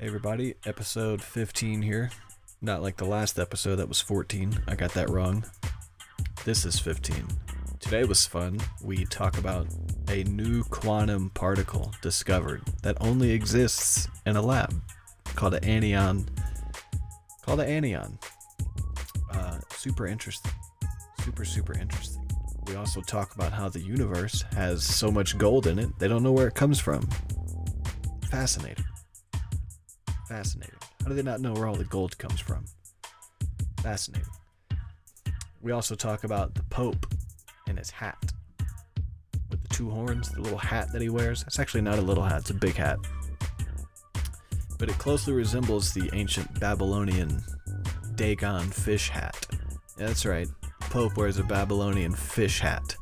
Hey everybody, episode 15 here. Not like the last episode, that was 14. I got that wrong. This is 15. Today was fun. We talk about a new quantum particle discovered that only exists in a lab called an anyon. Super interesting. Super interesting. We also talk about how the universe has so much gold in it, they don't know where it comes from. Fascinating. How do they not know where all the gold comes from? Fascinating. We also talk about the Pope and his hat with the two horns, the little hat that he wears. It's actually not a little hat, it's a big hat. But it closely resembles the ancient Babylonian Dagon fish hat. Yeah, that's right. Pope wears a Babylonian fish hat.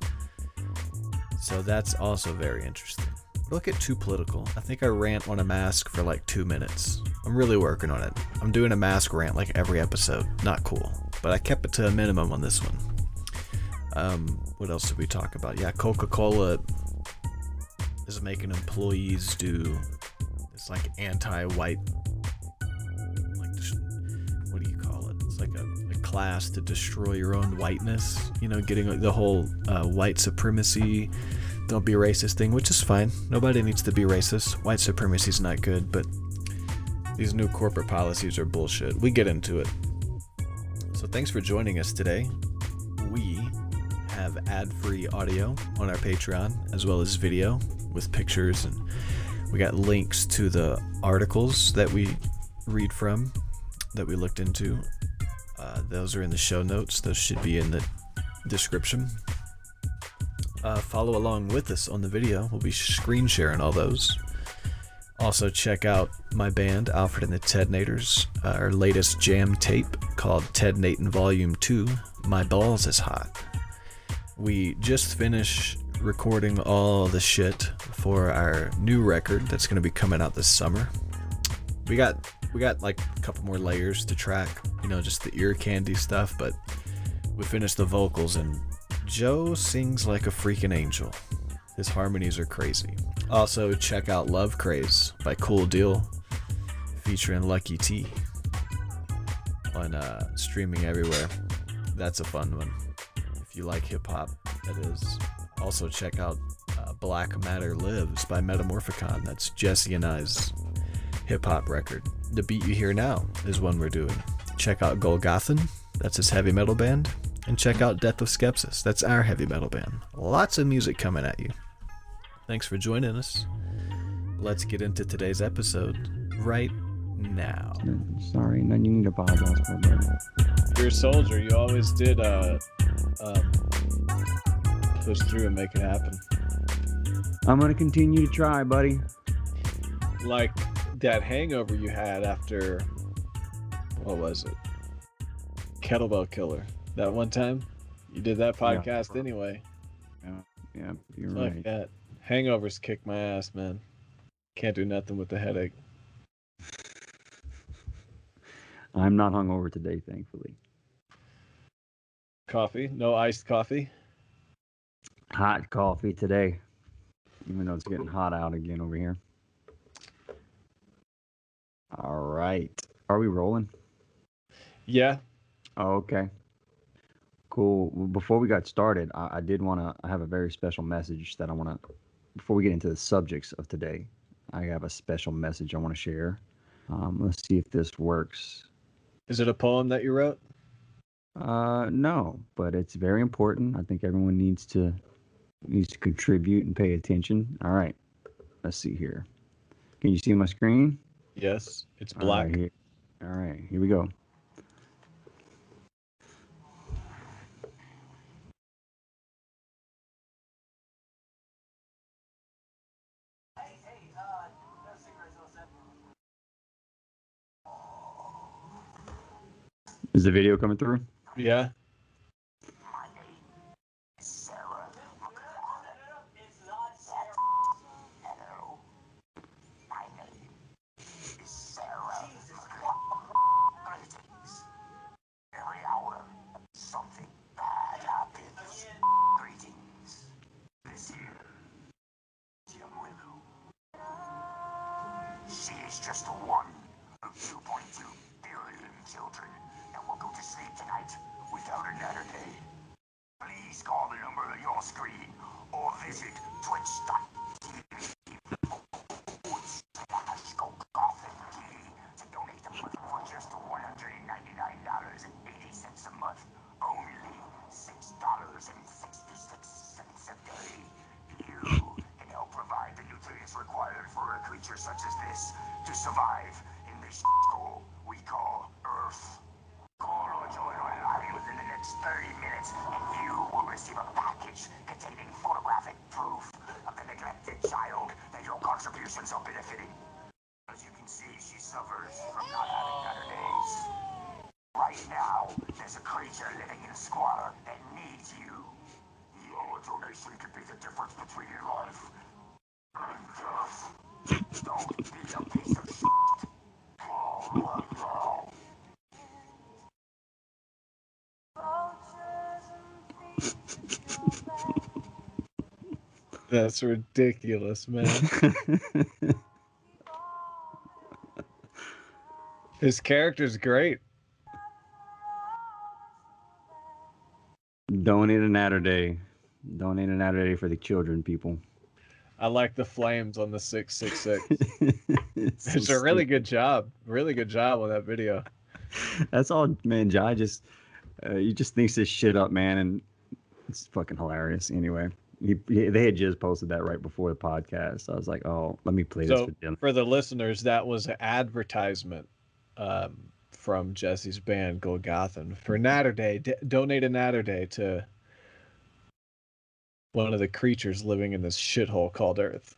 So that's also very interesting. Don't get too political. I think I rant on a mask for like 2 minutes. I'm really working on it. I'm doing a mask rant like every episode. Not cool. But I kept it to a minimum on this one. What else did we talk about? Yeah, Coca-Cola is making employees do this like anti-white, like what do you call it? It's like a class to destroy your own whiteness. You know, getting the whole white supremacy. Don't be racist thing, which is fine. Nobody needs to be racist. White supremacy is not good, but these new corporate policies are bullshit. We get into it. So thanks for joining us today. We have ad-free audio on our Patreon, as well as video with pictures, and we got links to the articles that we read from, that we looked into. Those are in the show notes. Those should be in the description. Follow along with us on the video. We'll be screen sharing all those. Also check out my band, Alfred and the Tednators. Our latest jam tape called Tednate in Volume 2, My Balls is Hot. We just finished recording all the shit for our new record that's going to be coming out this summer. We got like a couple more layers to track, you know, just the ear candy stuff, but we finished the vocals and Joe sings like a freaking angel. His harmonies are crazy. Also, check out Love Craze by Cool Deal featuring Lucky T on streaming everywhere. That's a fun one. If you like hip-hop, that is. Also, check out Black Matter Lives by Metamorphicon. That's Jesse and I's hip-hop record. The beat you hear now is one we're doing. Check out Golgothan. That's his heavy metal band. And check out Death of Skepsis. That's our heavy metal band. Lots of music coming at you. Thanks for joining us. Let's get into today's episode right now. Sorry, no, you need a bottle. You're a soldier. You always did push through and make it happen. I'm going to continue to try, buddy. Like that hangover you had after, what was it? Kettlebell Killer. That one time, you did that podcast anyway. Yeah, you're right. Like that. Hangovers kick my ass, man. Can't do nothing with the headache. I'm not hungover today, thankfully. Coffee? No iced coffee? Hot coffee today. Even though it's getting hot out again over here. All right. Are we rolling? Yeah. Oh, okay. Cool. Before we got started, I did want to have a very special message that I want to, before we get into the subjects of today, I have a special message I want to share. Let's see if this works. Is it a poem that you wrote? No, but it's very important. I think everyone needs to contribute and pay attention. All right. Let's see here. Can you see my screen? Yes, it's black. All right, here we go. Is the video coming through? Yeah. She is just the one 2.2 billion children that will go to sleep tonight without a Natterday. Please call the number on your screen or visit twitch.tv/CocaCola to donate the money for just $199.80 a month. Only $6.66 a day. You can help provide the nutrients required for a creature such as this to survive in this hole we call Earth. Call or join online within the next 30 minutes and you will receive a package containing photographic proof of the neglected child that your contributions are benefiting. As you can see, she suffers from not having better days. Right now, there's a creature living in squalor that needs you. Your donation could be the difference between your life and death. Don't be a piece of shit. Call right now. That's ridiculous, man. His character's great. Donate a Natterday. Donate a Natterday for the children, people. I like the flames on the 666. It's a really good job. Really good job on that video. That's all, man. Jai just, he just thinks this shit up, man, and it's fucking hilarious. Anyway, they had just posted that right before the podcast. So I was like, oh, let me play this for dinner. For the listeners, that was an advertisement from Jesse's band Golgothan for Natterday. Donate a Natterday to one of the creatures living in this shithole called Earth.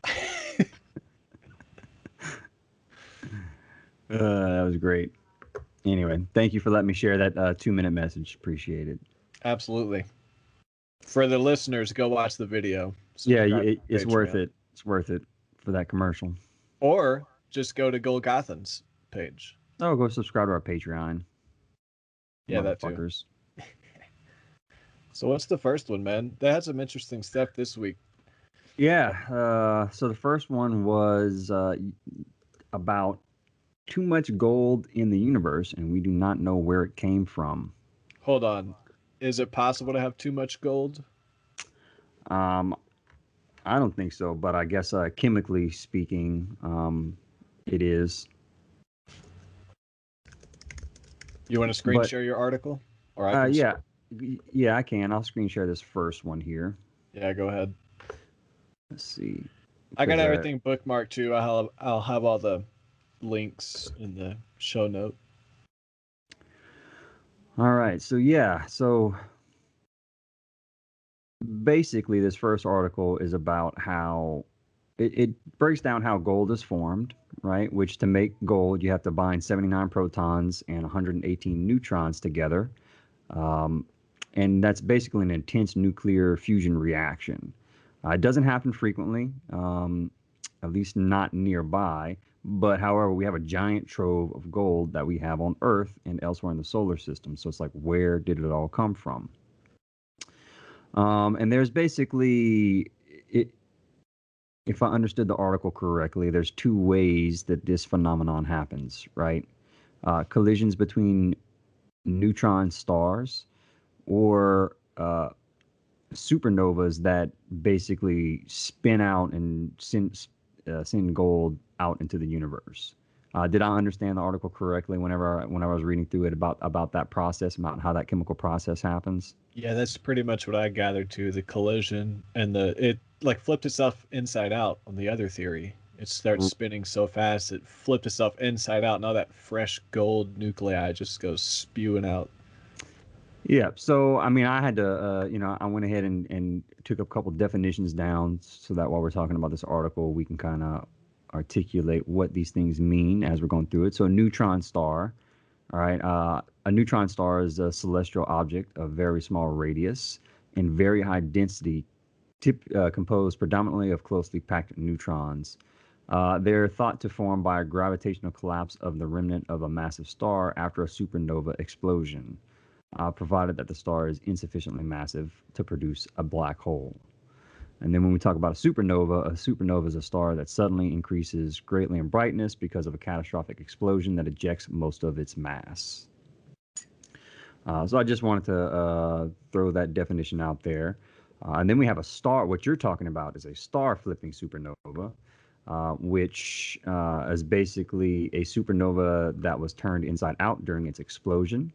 That was great. Anyway, thank you for letting me share that 2-minute message. Appreciate it. Absolutely. For the listeners, go watch the video. Subscribe it's worth it. It's worth it for that commercial. Or just go to Golgothan's page. Oh, go subscribe to our Patreon. Yeah, that too. So what's the first one, man? That had some interesting stuff this week. Yeah. So the first one was about too much gold in the universe, and we do not know where it came from. Hold on. Is it possible to have too much gold? I don't think so, but I guess chemically speaking, it is. You want to share your article? Or I can yeah, I can. I'll screen share this first one here. Yeah, go ahead. Let's see. I got everything bookmarked too. I'll have all the links in the show note. All right. So yeah. So basically, this first article is about how it breaks down how gold is formed. Right, which to make gold, you have to bind 79 protons and 118 neutrons together. And that's basically an intense nuclear fusion reaction. It doesn't happen frequently, at least not nearby. But however, we have a giant trove of gold that we have on Earth and elsewhere in the solar system. So it's like, where did it all come from? And there's basically... If I understood the article correctly, there's two ways that this phenomenon happens, right? Collisions between neutron stars or supernovas that basically spin out and send gold out into the universe. Did I understand the article correctly whenever I was reading through it about that process, about how that chemical process happens? Yeah, that's pretty much what I gathered too. The collision and it like flipped itself inside out on the other theory. It starts spinning so fast it flipped itself inside out, and all that fresh gold nuclei just goes spewing out. Yeah, so I mean, I had to, I went ahead and took a couple definitions down so that while we're talking about this article, we can kind of articulate what these things mean as we're going through it. So, a neutron star, all right, a neutron star is a celestial object of very small radius and very high density, composed predominantly of closely packed neutrons. They're thought to form by a gravitational collapse of the remnant of a massive star after a supernova explosion, provided that the star is insufficiently massive to produce a black hole. And then when we talk about a supernova is a star that suddenly increases greatly in brightness because of a catastrophic explosion that ejects most of its mass. So I just wanted to throw that definition out there. And then we have a star. What you're talking about is a star-flipping supernova, which is basically a supernova that was turned inside out during its explosion.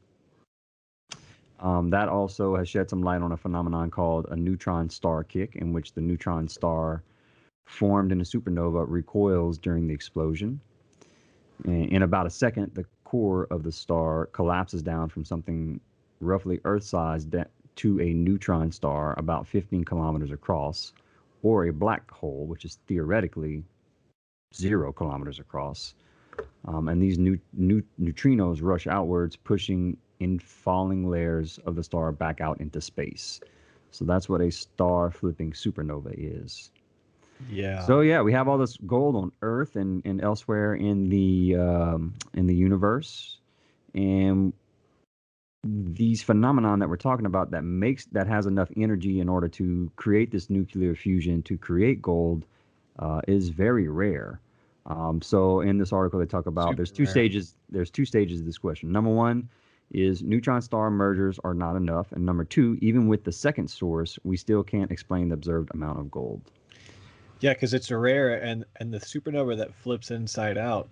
That also has shed some light on a phenomenon called a neutron star kick, in which the neutron star formed in a supernova recoils during the explosion. In about a second, the core of the star collapses down from something roughly Earth-sized to a neutron star about 15 kilometers across, or a black hole, which is theoretically 0 kilometers across. And these neutrinos rush outwards, pushing in falling layers of the star back out into space. So that's what a star flipping supernova is. Yeah. So yeah, we have all this gold on Earth and elsewhere in the universe, and these phenomenon that we're talking about that makes that has enough energy in order to create this nuclear fusion to create gold is very rare. So in this article they talk about there's two stages. There's two stages of this question. Number one is neutron star mergers are not enough. And number two, even with the second source, we still can't explain the observed amount of gold. Yeah, because it's a rare, and the supernova that flips inside out,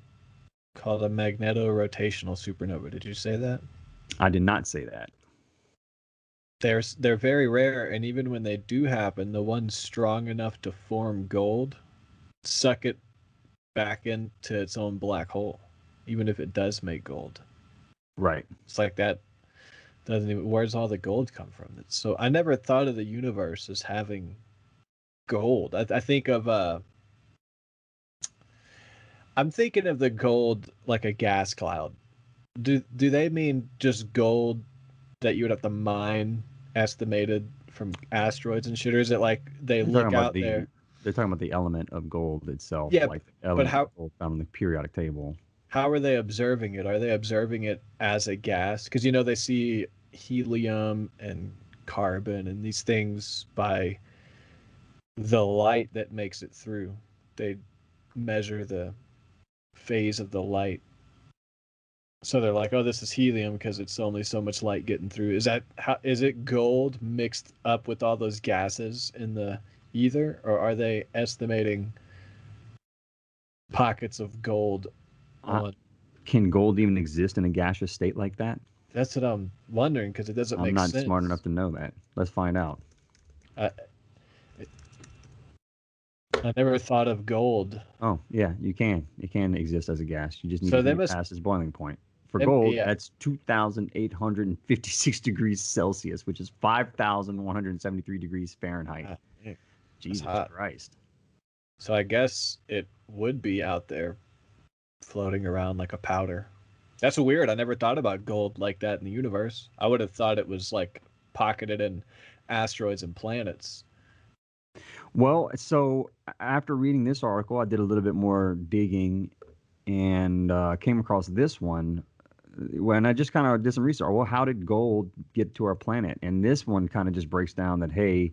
called a magnetorotational supernova. Did you say that? I did not say that. They're very rare, and even when they do happen, the ones strong enough to form gold suck it back into its own black hole, even if it does make gold. Right. It's like that doesn't even, where's all the gold come from? It's so I never thought of the universe as having gold. I think of I'm thinking of the gold like a gas cloud. Do they mean just gold that you would have to mine estimated from asteroids and shit, or is it like they look out there? They're talking about the element of gold itself. Yeah, like the element of gold found on the periodic table. How are they observing it? Are they observing it as a gas? Because, you know, they see helium and carbon and these things by the light that makes it through. They measure the phase of the light. So they're like, oh, this is helium because it's only so much light getting through. Is that how, is it gold mixed up with all those gases in the ether? Or are they estimating pockets of gold? Can gold even exist in a gaseous state like that? That's what I'm wondering, because it doesn't make sense. I'm not smart enough to know that. Let's find out. I never thought of gold. Oh, yeah, you can. It can exist as a gas. You just need to get past its boiling point. For gold, that's 2,856 degrees Celsius, which is 5,173 degrees Fahrenheit. Jesus Christ. So I guess it would be out there, floating around like a powder. That's weird. I never thought about gold like that in the universe. I would have thought it was like pocketed in asteroids and planets. Well, so after reading this article, I did a little bit more digging and came across this one when I just kind of did some research. Well, how did gold get to our planet? And this one kind of just breaks down that, hey,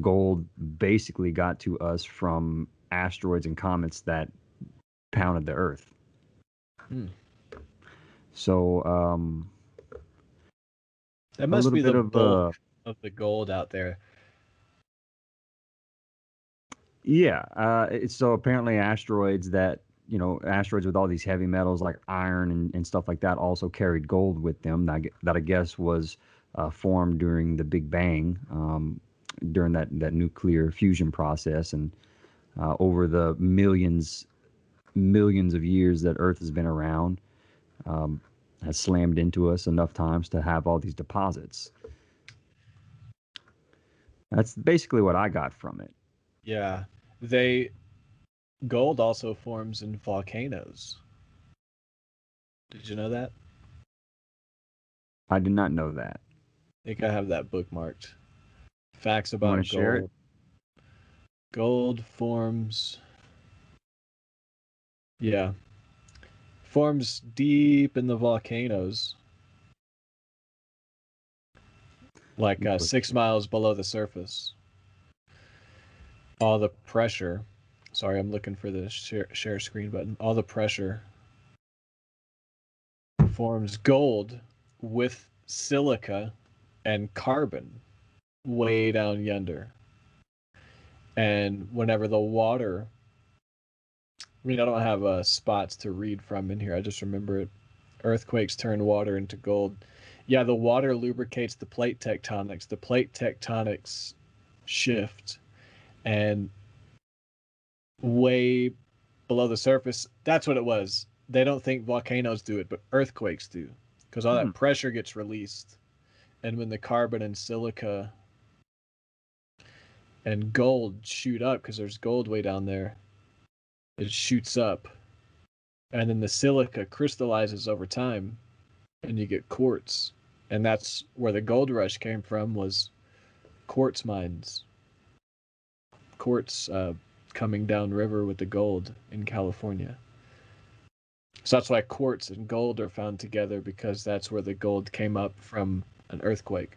gold basically got to us from asteroids and comets that pounded the Earth. So that must be the bulk of the gold out there. Yeah, so apparently asteroids that, you know, asteroids with all these heavy metals like iron and stuff like that also carried gold with them. That I guess was formed during the Big Bang, during that nuclear fusion process, and over the millions of years that Earth has been around, has slammed into us enough times to have all these deposits. That's basically what I got from it. Yeah. Gold also forms in volcanoes. Did you know that? I did not know that. I think I have that bookmarked. Facts about gold. Share it? Gold forms... Yeah. Forms deep in the volcanoes. Like 6 miles below the surface. all the pressure. Sorry, I'm looking for the share screen button. All the pressure forms gold with silica and carbon way down yonder. And whenever the water, I mean, I don't have spots to read from in here. I just remember it. Earthquakes turn water into gold. Yeah, the water lubricates the plate tectonics. The plate tectonics shift, and way below the surface, that's what it was. They don't think volcanoes do it, but earthquakes do, because all that pressure gets released. And when the carbon and silica and gold shoot up, because there's gold way down there, it shoots up. And then the silica crystallizes over time, and you get quartz. And that's where the gold rush came from, was quartz mines. Quartz coming down river with the gold in California. So that's why quartz and gold are found together, because that's where the gold came up from an earthquake.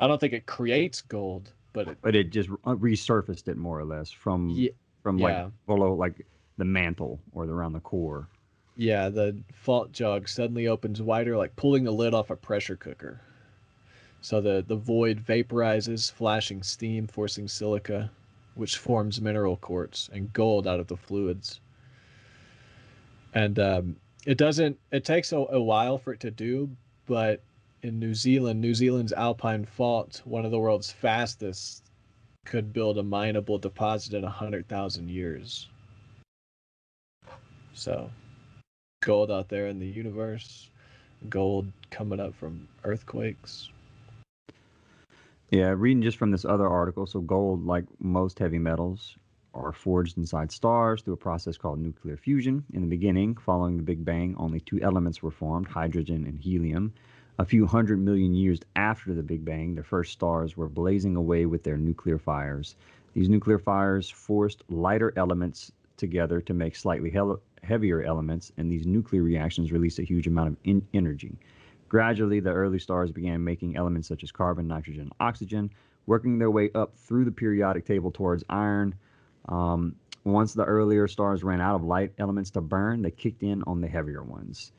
I don't think it creates gold, but it just resurfaced it more or less from like below, like the mantle or around the core. Yeah, the fault jug suddenly opens wider, like pulling the lid off a pressure cooker. So the void vaporizes, flashing steam, forcing silica, which forms mineral quartz and gold out of the fluids. And it takes a while for it to do, but in New Zealand's Alpine Fault, one of the world's fastest, could build a mineable deposit in 100,000 years. So gold out there in the universe, gold coming up from earthquakes. Yeah, reading just from this other article, so gold, like most heavy metals, are forged inside stars through a process called nuclear fusion. In the beginning, following the Big Bang, only two elements were formed, hydrogen and helium. A few 100 million years after the Big Bang, the first stars were blazing away with their nuclear fires. These nuclear fires forced lighter elements together to make slightly heavier elements, and these nuclear reactions released a huge amount of energy. Gradually, the early stars began making elements such as carbon, nitrogen, and oxygen, working their way up through the periodic table towards iron. Once the earlier stars ran out of light elements to burn, they kicked in on the heavier ones.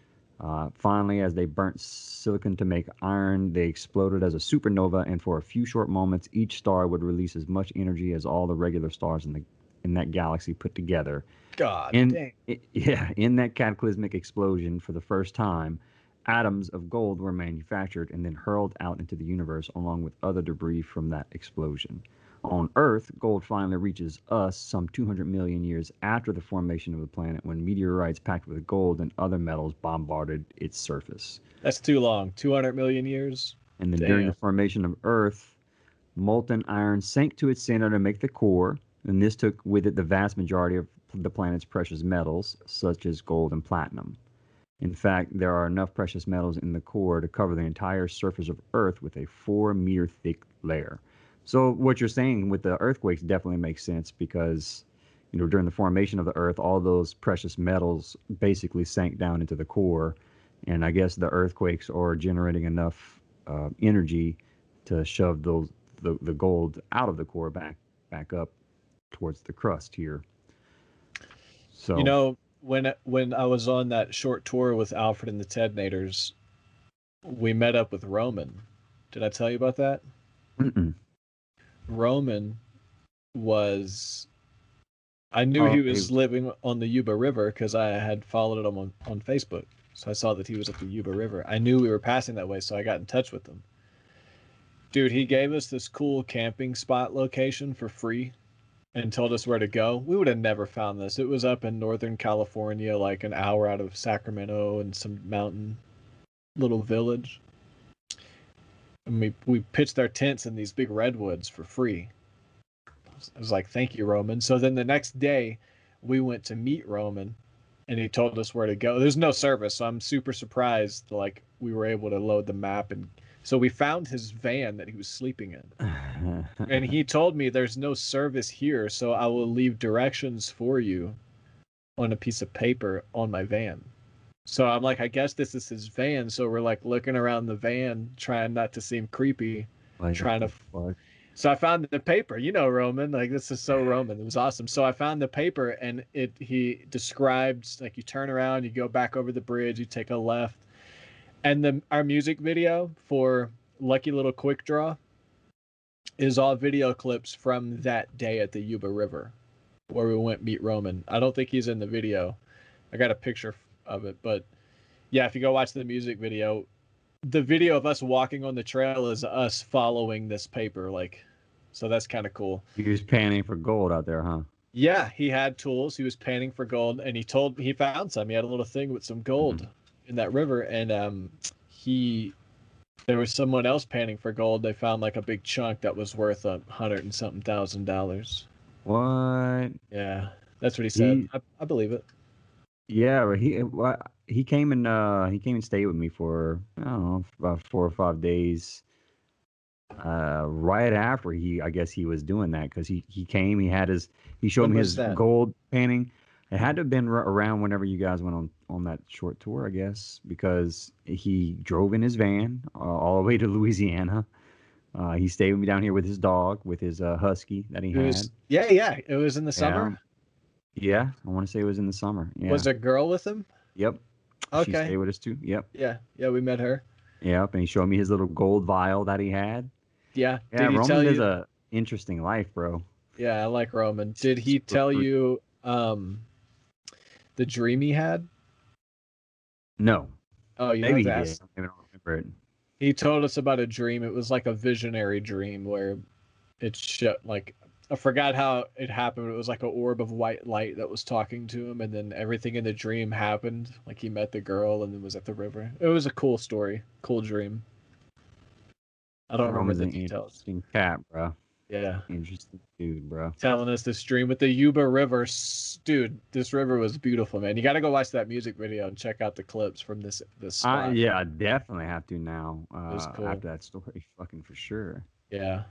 Finally, as they burnt silicon to make iron, they exploded as a supernova, and for a few short moments, each star would release as much energy as all the regular stars in that galaxy put together. God dang. In that cataclysmic explosion, for the first time, atoms of gold were manufactured and then hurled out into the universe along with other debris from that explosion. On Earth, gold finally reaches us some 200 million years after the formation of the planet, when meteorites packed with gold and other metals bombarded its surface. That's too long. 200 million years? And then during the formation of Earth, molten iron sank to its center to make the core, and this took with it the vast majority of the planet's precious metals, such as gold and platinum. In fact, there are enough precious metals in the core to cover the entire surface of Earth with a 4-meter thick layer. So what you're saying with the earthquakes definitely makes sense, because, you know, during the formation of the Earth, all those precious metals basically sank down into the core, and I guess the earthquakes are generating enough energy to shove the gold out of the core back up towards the crust here. So, you know, when I was on that short tour with Alfred and the Tednators, we met up with Roman. Did I tell you about that? Mm-mm. Roman was, I knew he was living on the Yuba River because I had followed him on Facebook. So I saw that he was at the Yuba River. I knew we were passing that way, so I got in touch with him. Dude, he gave us this cool camping spot location for free and told us where to go. We would have never found this. It was up in Northern California, like an hour out of Sacramento, in some mountain little village. And we pitched our tents in these big redwoods for free. I was like, thank you, Roman. So then the next day, we went to meet Roman, and he told us where to go. There's no service, so I'm super surprised, like, we were able to load the map. And so we found his van that he was sleeping in. And he told me, there's no service here, so I will leave directions for you on a piece of paper on my van. So I'm like, I guess this is his van. So we're like looking around the van, trying not to seem creepy, trying to. So I found the paper, you know, Roman, like this is so Roman. It was awesome. So I found the paper and he describes, like, you turn around, you go back over the bridge, you take a left. And our music video for Lucky Little Quick Draw is all video clips from that day at the Yuba River where we went meet Roman. I don't think he's in the video. I got a picture of it, but yeah, if you go watch the music video, the video of us walking on the trail is us following this paper. Like, so that's kind of cool. He was panning for gold out there, huh? Yeah, he had tools. He was panning for gold, and he found some. He had a little thing with some gold in that river, and there was someone else panning for gold. They found like a big chunk that was worth $100,000+ What? Yeah, that's what he said. I believe it. Yeah, but he came and stayed with me for, I don't know, about 4 or 5 days. Right after I guess he was doing that, because he came. He showed me his gold painting. It had to have been around whenever you guys went on that short tour, I guess, because he drove in his van all the way to Louisiana. He stayed with me down here with his dog, with his husky that he had. It was in the summer. Yeah, I want to say it was in the summer. Yeah. Was a girl with him? Yep. Okay. She stayed with us too. Yep. Yeah, we met her. Yep, and he showed me his little gold vial that he had. Yeah. Yeah, Roman is an interesting life, bro. Yeah, I like Roman. Did he tell you the dream he had? No. Oh, you maybe he did. I don't remember it. He told us about a dream. It was like a visionary dream where it's like, I forgot how it happened. It was like an orb of white light that was talking to him, and then everything in the dream happened. Like, he met the girl and then was at the river. It was a cool story, cool dream. I don't remember the details. Interesting cat, bro. Yeah. Interesting dude, bro. Telling us this dream with the Yuba River. Dude, this river was beautiful, man. You got to go watch that music video and check out the clips from this spot. Yeah, I definitely have to now. It was cool. After that story, fucking for sure. Yeah.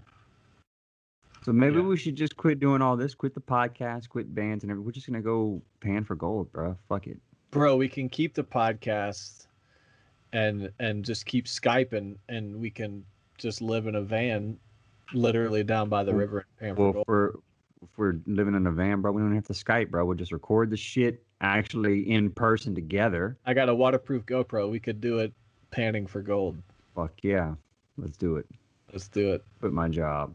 So maybe we should just quit doing all this, quit the podcast, quit bands and everything. We're just going to go pan for gold, bro. Fuck it. Bro, we can keep the podcast and just keep Skyping, and we can just live in a van literally down by the river and pan for gold. If we're living in a van, bro, we don't have to Skype, bro. We'll just record the shit actually in person together. I got a waterproof GoPro. We could do it panning for gold. Fuck yeah. Let's do it. Let's do it. Quit my job.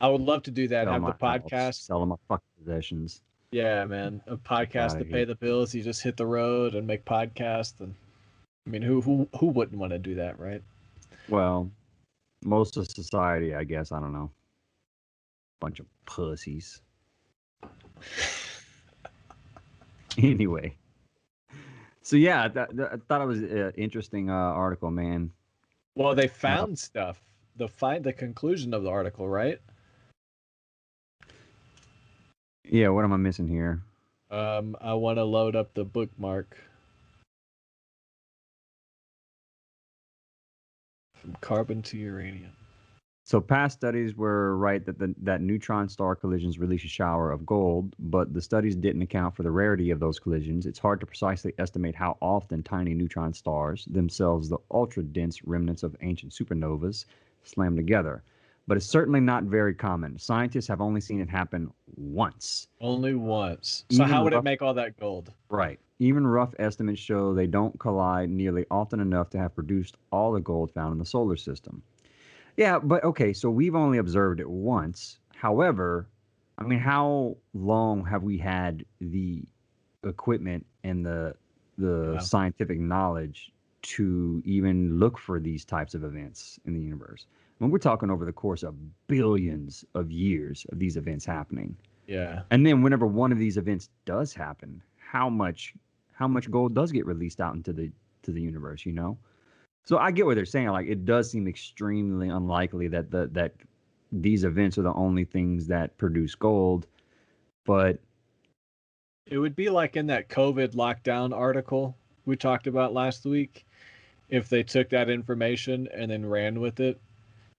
I would love to do that. Have the podcast. Sell them my fucking possessions. Yeah, man. A podcast to pay the bills. You just hit the road and make podcasts. And I mean, who wouldn't want to do that, right? Well, most of society, I guess. I don't know. Bunch of pussies. Anyway. So, yeah, I thought it was an interesting article, man. Well, they found stuff. The conclusion of the article, right? Yeah, what am I missing here? I want to load up the bookmark from carbon to uranium. So past studies were right that neutron star collisions release a shower of gold, but the studies didn't account for the rarity of those collisions. It's hard to precisely estimate how often tiny neutron stars, themselves the ultra-dense remnants of ancient supernovas, slam together. But it's certainly not very common. Scientists have only seen it happen once. Only once. So how would it make all that gold? Right. Even rough estimates show they don't collide nearly often enough to have produced all the gold found in the solar system. Yeah, but okay, so we've only observed it once. However, I mean, how long have we had the equipment and the scientific knowledge to even look for these types of events in the universe? When we're talking over the course of billions of years of these events happening. Yeah. And then whenever one of these events does happen, how much gold does get released out into the universe, you know? So I get what they're saying. Like, it does seem extremely unlikely that that these events are the only things that produce gold, but it would be like in that COVID lockdown article we talked about last week, if they took that information and then ran with it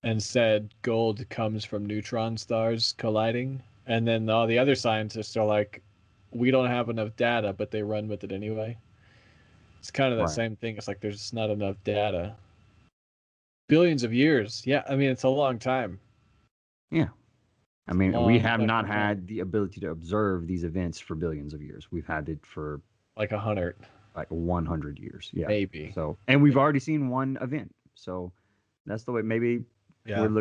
and said gold comes from neutron stars colliding, and then all the other scientists are like, we don't have enough data, but they run with it anyway. It's kind of the same thing. It's like there's just not enough data. Billions of years. Yeah, I mean, it's a long time. Yeah. I mean, we have not had the ability to observe these events for billions of years. We've had it for like 100. Like 100 years. Yeah. Maybe. So, and we've already seen one event. So that's the way. Maybe our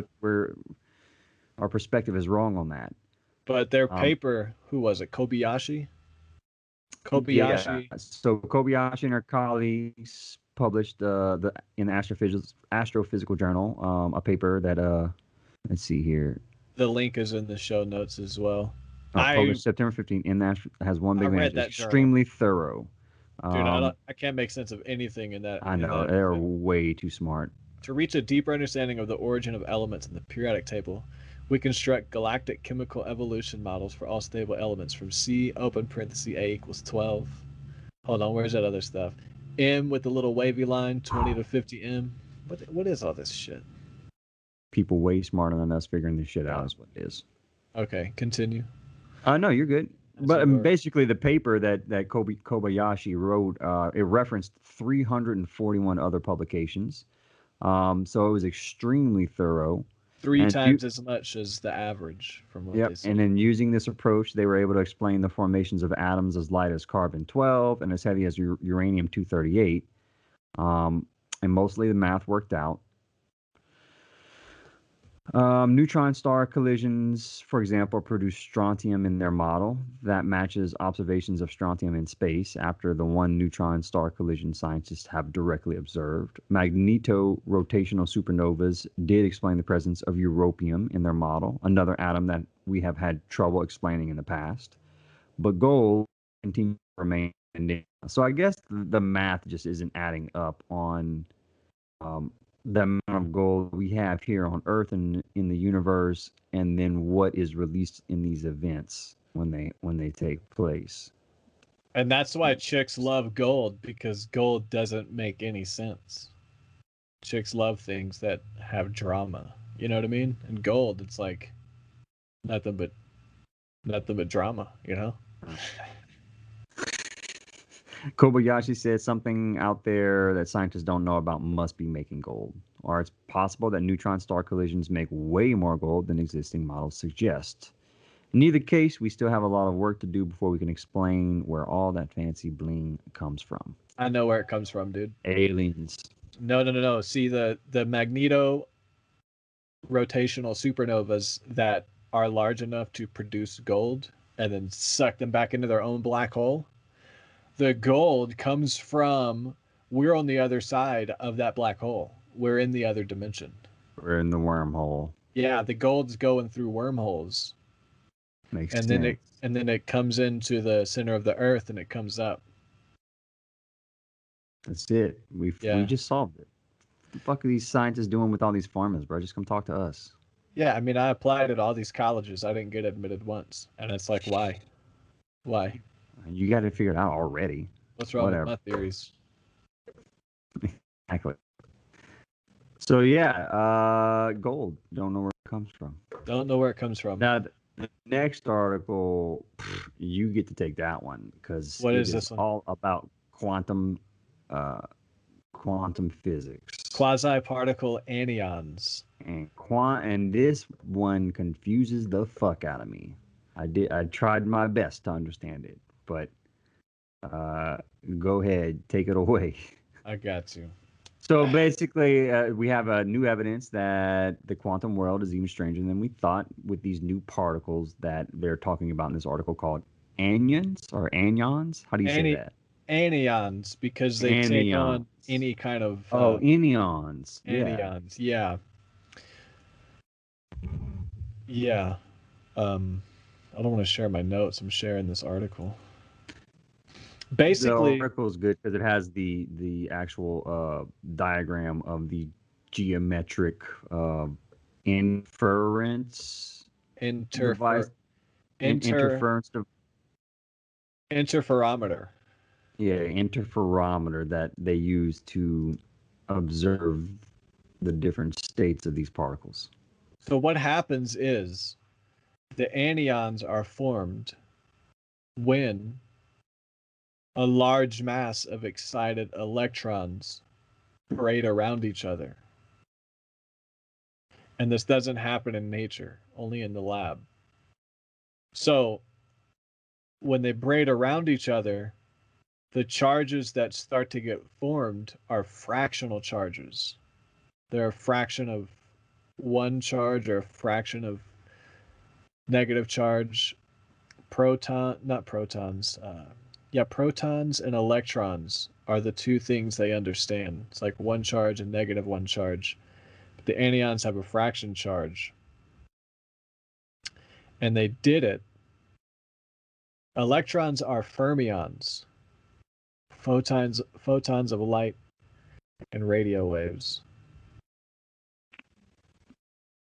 perspective is wrong on that. But their paper, who was it? Kobayashi. Yeah. So Kobayashi and her colleagues published in the Astrophysical Journal a paper that let's see here. The link is in the show notes as well. Published September 15th, and that has one big advantage. It's extremely thorough. Dude, I can't make sense of anything in that. I know they're way too smart. To reach a deeper understanding of the origin of elements in the periodic table, we construct galactic chemical evolution models for all stable elements from C (A = 12). Hold on, where's that other stuff? M with the little wavy line, 20 to 50 M. What is all this shit? People way smarter than us figuring this shit out is what it is. Okay, continue. No, you're good. But basically, the paper that Kobayashi wrote, it referenced 341 other publications. So it was extremely thorough. Three times as much as the average from what they said. And then using this approach, they were able to explain the formations of atoms as light as carbon-12 and as heavy as uranium-238. And mostly the math worked out. Neutron star collisions, for example, produce strontium in their model. That matches observations of strontium in space after the one neutron star collision scientists have directly observed. Magnetorotational supernovas did explain the presence of europium in their model, another atom that we have had trouble explaining in the past. But gold continues to remain. So I guess the math just isn't adding up on the amount of gold we have here on Earth and in the universe, and then what is released in these events when they take place. And that's why chicks love gold, because gold doesn't make any sense. Chicks love things that have drama. You know what I mean? And gold, it's like nothing but drama, you know? Kobayashi said something out there that scientists don't know about must be making gold, or it's possible that neutron star collisions make way more gold than existing models suggest. In either case, we still have a lot of work to do before we can explain where all that fancy bling comes from. I know where it comes from, dude. Aliens. No. See, the magneto rotational supernovas that are large enough to produce gold and then suck them back into their own black hole. The gold comes from, we're on the other side of that black hole. We're in the other dimension. We're in the wormhole. Yeah, the gold's going through wormholes. Makes sense. Then it comes into the center of the Earth and it comes up. That's it. We just solved it. What the fuck are these scientists doing with all these farmers, bro? Just come talk to us. Yeah, I mean, I applied at all these colleges. I didn't get admitted once. And it's like, why? Why? You got to figure it out already. What's wrong with my theories? Exactly. So, gold. Don't know where it comes from. Now, the next article, you get to take that one because it's all about quantum physics. Quasi-particle anyons. And this one confuses the fuck out of me. I tried my best to understand it. But go ahead, take it away. I got you. So basically, we have new evidence that the quantum world is even stranger than we thought with these new particles that they're talking about in this article called anyons or anyons. How do you say that? Anyons, because they take on any kind of... anyons. Anyons, yeah. I don't want to share my notes. I'm sharing this article. Basically, the article is good because it has the actual diagram of the geometric interferometer. Yeah, interferometer that they use to observe the different states of these particles. So what happens is the anyons are formed when a large mass of excited electrons parade around each other. And this doesn't happen in nature, only in the lab. So when they braid around each other, the charges that start to get formed are fractional charges. They're a fraction of one charge or a fraction of negative charge. Protons and electrons are the two things they understand. It's like one charge and negative one charge. But the anyons have a fraction charge. And they did it. Electrons are fermions, photons of light and radio waves.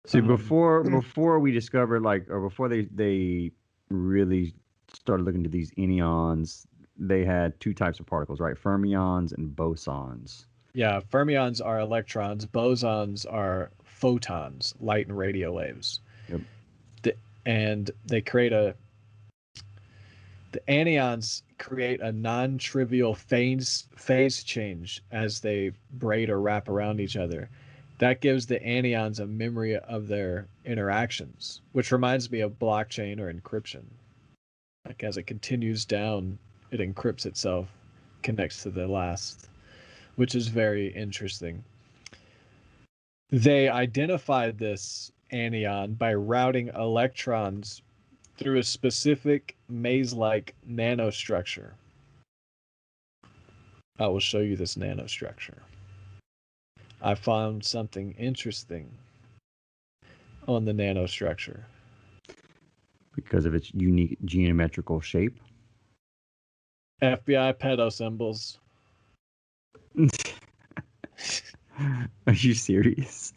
See, before we discovered, before they really started looking to these anyons, they had two types of particles, right? Fermions and bosons. Yeah, fermions are electrons. Bosons are photons, light and radio waves. Yep. The anyons create a non-trivial phase change as they braid or wrap around each other. That gives the anyons a memory of their interactions, which reminds me of blockchain or encryption. Like as it continues down, it encrypts itself, connects to the last, which is very interesting. They identified this anyon by routing electrons through a specific maze-like nanostructure. I will show you this nanostructure. I found something interesting on the nanostructure. Because of its unique geometrical shape? FBI pedo symbols. Are you serious?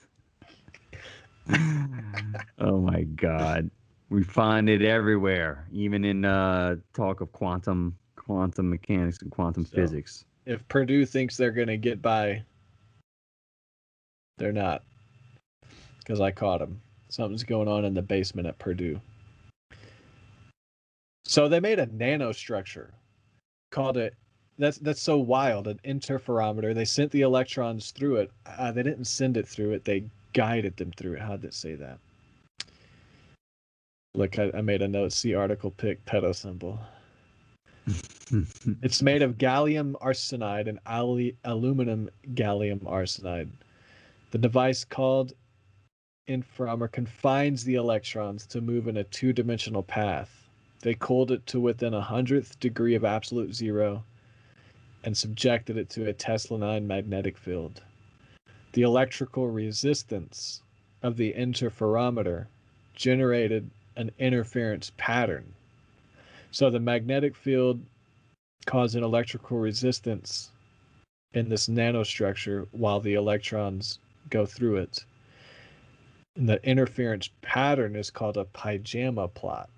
Oh my God. We find it everywhere, even in talk of quantum mechanics and quantum physics. If Purdue thinks they're going to get by... They're not, because I caught them. Something's going on in the basement at Purdue. So they made a nanostructure, called it, that's so wild, an interferometer. They sent the electrons through it. They didn't send it through it. They guided them through it. How'd it say that? Look, I made a note. See article pick, pedo symbol. It's made of gallium arsenide and aluminum gallium arsenide. The device called inframer confines the electrons to move in a two-dimensional path. They cooled it to within 100th degree of absolute zero and subjected it to a Tesla-9 magnetic field. The electrical resistance of the interferometer generated an interference pattern. So the magnetic field caused an electrical resistance in this nanostructure while the electrons go through it. And the interference pattern is called a pajama plot.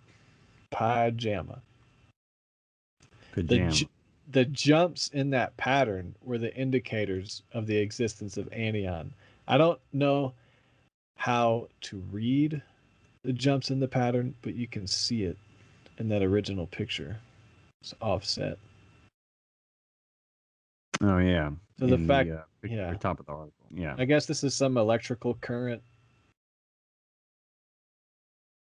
The jumps in that pattern were the indicators of the existence of anyon. I don't know how to read the jumps in the pattern, but you can see it in that original picture. It's offset. Oh yeah. So the fact, the top of the article. Yeah. I guess this is some electrical current,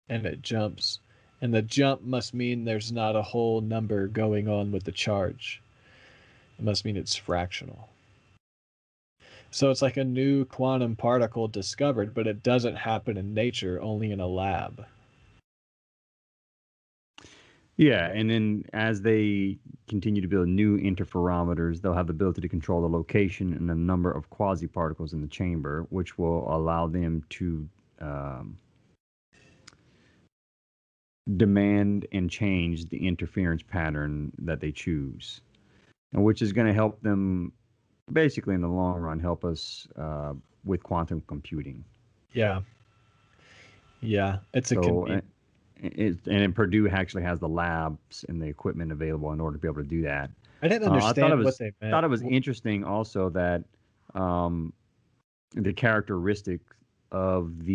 and it jumps, and the jump must mean there's not a whole number going on with the charge. It must mean it's fractional. So it's like a new quantum particle discovered, but it doesn't happen in nature, only in a lab. Yeah, and then as they continue to build new interferometers, they'll have the ability to control the location and the number of quasi-particles in the chamber, which will allow them to demand and change the interference pattern that they choose, and which is going to help them, basically in the long run, help us with quantum computing. Yeah. Yeah, it's a convenient... And Purdue actually has the labs and the equipment available in order to be able to do that. I didn't understand what they meant. I thought it was interesting also that the characteristic of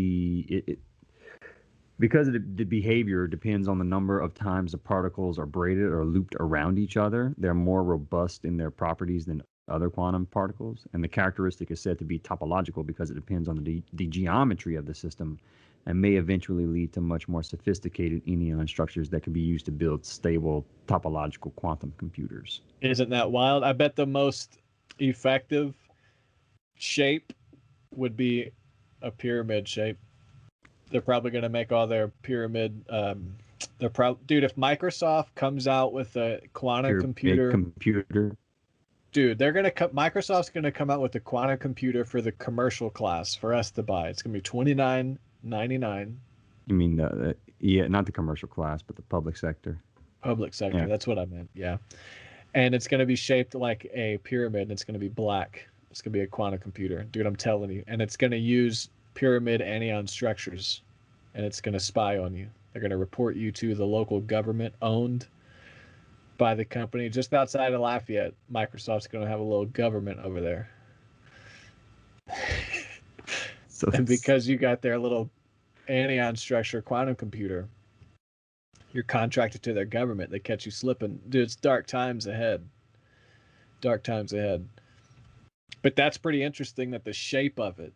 because the behavior depends on the number of times the particles are braided or looped around each other. They're more robust in their properties than other quantum particles, and the characteristic is said to be topological because it depends on the geometry of the system and may eventually lead to much more sophisticated anyon structures that can be used to build stable topological quantum computers. Isn't that wild? I bet the most effective shape would be a pyramid shape. They're probably going to make all their pyramid dude, if Microsoft comes out with a quantum computer, dude, they're gonna Microsoft's gonna come out with a quantum computer for the commercial class for us to buy. It's gonna be $29.99. You mean the yeah, not the commercial class, but the public sector. Public sector, yeah. That's what I meant. Yeah, and it's gonna be shaped like a pyramid, and it's gonna be black. It's gonna be a quantum computer, dude. I'm telling you, and it's gonna use pyramid anyon structures, and it's gonna spy on you. They're gonna report you to the local government owned by the company just outside of Lafayette. Microsoft's going to have a little government over there. So and because you got their little anyon structure quantum computer, you're contracted to their government. They catch you slipping. Dude, it's dark times ahead. Dark times ahead. But that's pretty interesting that the shape of it,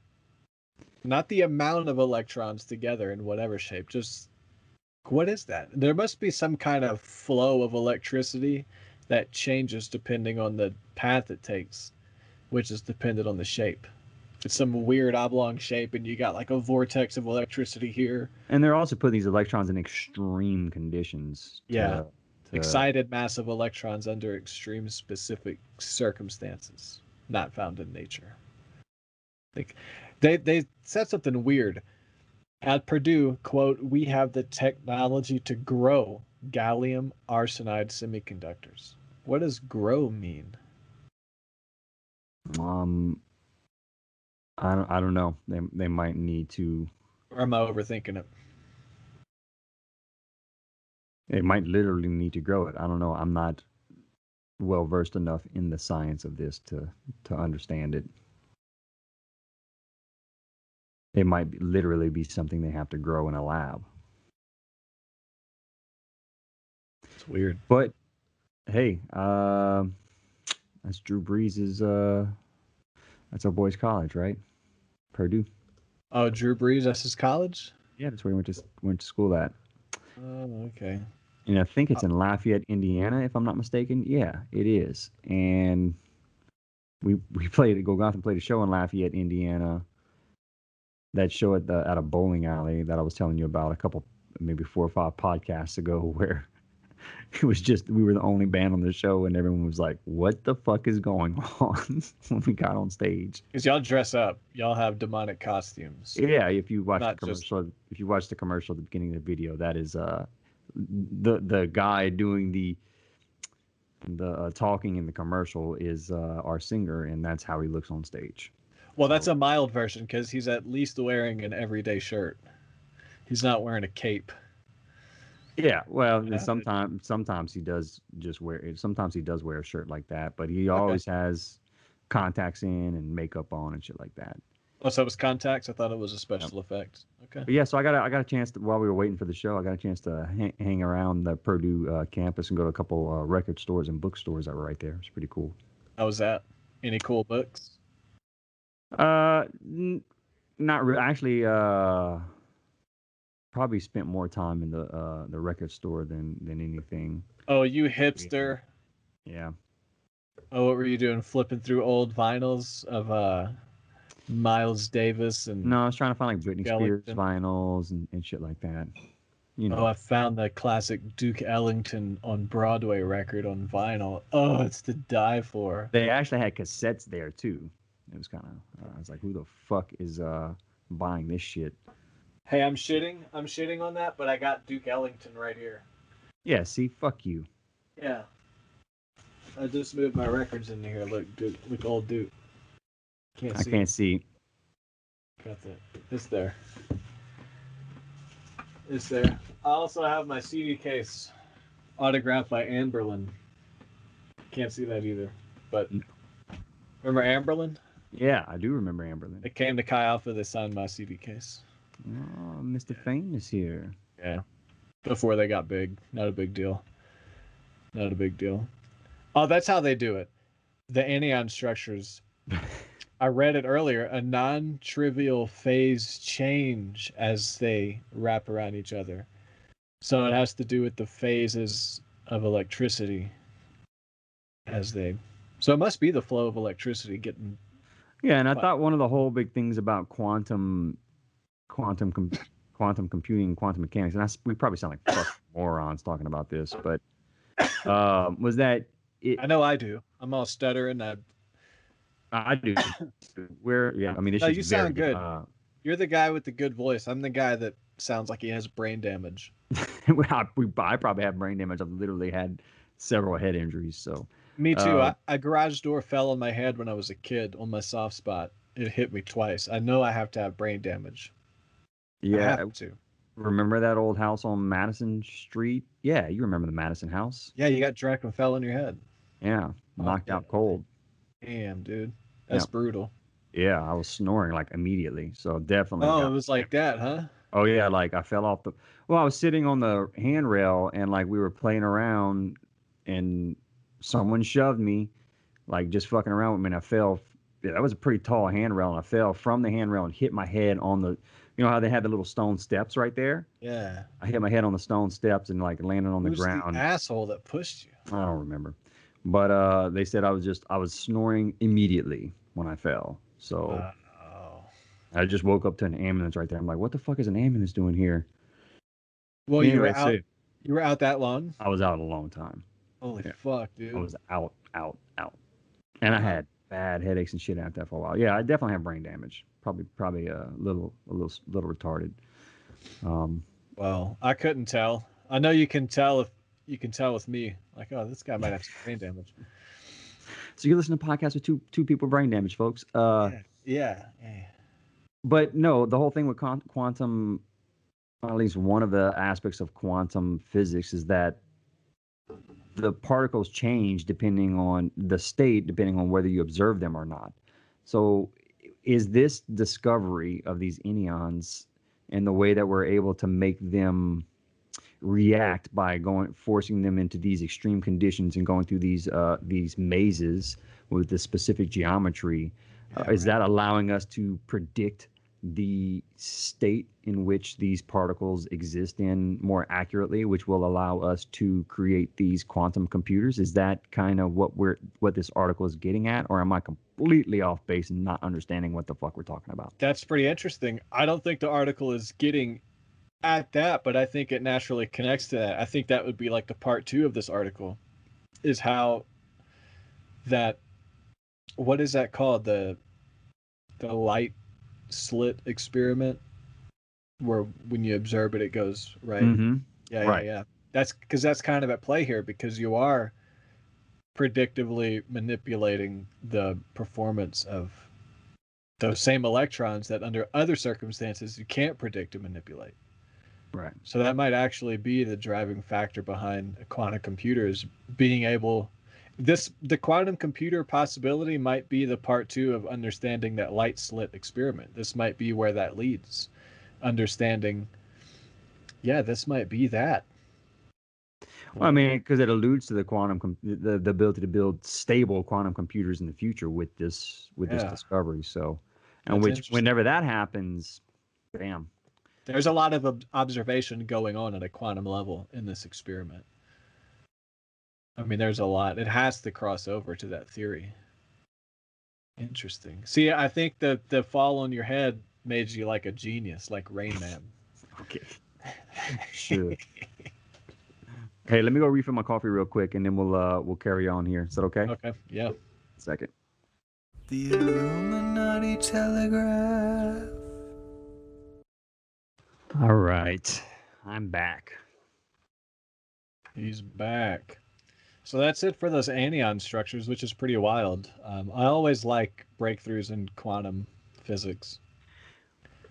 not the amount of electrons together in whatever shape, just what is that? There must be some kind of flow of electricity that changes depending on the path it takes, which is dependent on the shape. It's some weird oblong shape, and you got like a vortex of electricity here. And they're also putting these electrons in extreme conditions. Yeah. Excited mass of electrons under extreme specific circumstances, not found in nature. Like they said something weird. At Purdue, quote, we have the technology to grow gallium arsenide semiconductors. What does grow mean? I don't know. They might need to. Or am I overthinking it? They might literally need to grow it. I don't know. I'm not well versed enough in the science of this to understand it. It might be, literally be something they have to grow in a lab. It's weird. But, hey, that's Drew Brees's, that's our boy's college, right? Purdue. Oh, Drew Brees, that's his college? Yeah, that's where he went to school at. Oh, okay. And I think it's in Lafayette, Indiana, if I'm not mistaken. Yeah, it is. And we played at Golgothan, played a show in Lafayette, Indiana. That show at a bowling alley that I was telling you about a couple, maybe 4 or 5 podcasts ago, where it was just, we were the only band on the show, and everyone was like, what the fuck is going on when we got on stage? Because y'all dress up. Y'all have demonic costumes. Yeah, if you watch the commercial, at the beginning of the video, that is the guy doing the talking in the commercial is our singer, and that's how he looks on stage. Well, that's a mild version because he's at least wearing an everyday shirt. He's not wearing a cape. Yeah, well, yeah. Sometimes he does just wear. Sometimes he does wear a shirt like that, but he always has contacts in and makeup on and shit like that. Oh, so it was contacts? I thought it was a special effect. Okay. But yeah, so I got a chance to, while we were waiting for the show, I got a chance to hang around the Purdue campus and go to a couple record stores and bookstores that were right there. It's pretty cool. How was that? Any cool books? Not really. Actually, probably spent more time in the record store than anything. Oh, you hipster! Yeah. Oh, what were you doing? Flipping through old vinyls of Miles Davis and? No, I was trying to find like Britney Spears vinyls and shit like that. You know. Oh, I found the classic Duke Ellington on Broadway record on vinyl. Oh, it's to die for. They actually had cassettes there too. It was kind of, I was like, who the fuck is buying this shit? Hey, I'm shitting on that, but I got Duke Ellington right here. Yeah, see, fuck you. Yeah. I just moved my records into here. Look, Duke, look, old Duke. I can't see. Got that. It's there. I also have my CD case autographed by Amberlin. Can't see that either, but... Remember Amberlin? Yeah, I do remember Amberlin. It came to Chi Alpha. They signed my CD case. Oh, Mr. Famous here. Yeah. Before they got big. Not a big deal. Oh, that's how they do it. the anyon structures. I read it earlier, a non-trivial phase change as they wrap around each other. So it has to do with the phases of electricity as they... So it must be the flow of electricity getting... Yeah, and I thought one of the whole big things about quantum computing, quantum mechanics, and we probably sound like fucking morons talking about this, but was that... I know I do. I'm all stuttering. I do. Yeah, I mean, no, you sound good. You're the guy with the good voice. I'm the guy that sounds like he has brain damage. I probably have brain damage. I've literally had several head injuries. So me too. A garage door fell on my head when I was a kid on my soft spot. It hit me twice. I know I have to have brain damage. Yeah, I have to. Remember that old house on Madison Street? Yeah, you remember the Madison house? Yeah, you got drunk and fell on your head. Yeah, knocked out cold. Damn, dude. That's brutal. Yeah, I was snoring like immediately. So definitely. Oh, it was like that, huh? Oh, yeah. Like I fell off the. Well, I was sitting on the handrail and like we were playing around and someone shoved me, like just fucking around with me. And I fell. Yeah, that was a pretty tall handrail and I fell from the handrail and hit my head on the. You know how they had the little stone steps right there? Yeah. I hit my head on the stone steps and like landed on the ground. The asshole that pushed you? I don't remember. But they said I was snoring immediately when I fell. So I just woke up to an ambulance right there. I'm like, what the fuck is an ambulance doing here? Well, anyway, you were out that long? I was out a long time. Holy fuck, dude. I was out. And I had bad headaches and shit after that for a while. Yeah, I definitely have brain damage. Probably a little retarded. Well, I couldn't tell. I know you can tell if you can tell with me. Like, oh, this guy might have some brain damage. So you listen to podcasts with two people brain damage, folks. Yeah. But no, the whole thing with quantum, at least one of the aspects of quantum physics is that the particles change depending on the state, depending on whether you observe them or not. So is this discovery of these anyons and the way that we're able to make them react by forcing them into these extreme conditions and going through these mazes with the specific geometry, is that allowing us to predict the state in which these particles exist in more accurately, which will allow us to create these quantum computers? Is that kind of what this article is getting at, or am I completely off base and not understanding what the fuck we're talking about? That's pretty interesting. I don't think the article is getting at that, but I think it naturally connects to that. I think that would be like the part two of this article, is how that, what is that called? The light slit experiment, where when you observe it, it goes right. Mm-hmm. Yeah. That's because that's kind of at play here, because you are predictively manipulating the performance of those same electrons that under other circumstances you can't predict and manipulate. Right. So that might actually be the driving factor behind quantum computers being able. The quantum computer possibility might be the part two of understanding that light slit experiment. This might be where that leads. Understanding, this might be that. Well, I mean, because it alludes to the the ability to build stable quantum computers in the future with this discovery. So, and that's which whenever that happens, damn. There's a lot of observation going on at a quantum level in this experiment. I mean, there's a lot. It has to cross over to that theory. Interesting. See, I think that the fall on your head made you like a genius, like Rain Man. Okay. Sure. Hey, let me go refill my coffee real quick, and then we'll carry on here. Is that okay? Okay. Yeah. Second. The Illuminati Telegraph. All right. I'm back. He's back. So that's it for those anyon structures, which is pretty wild. I always like breakthroughs in quantum physics.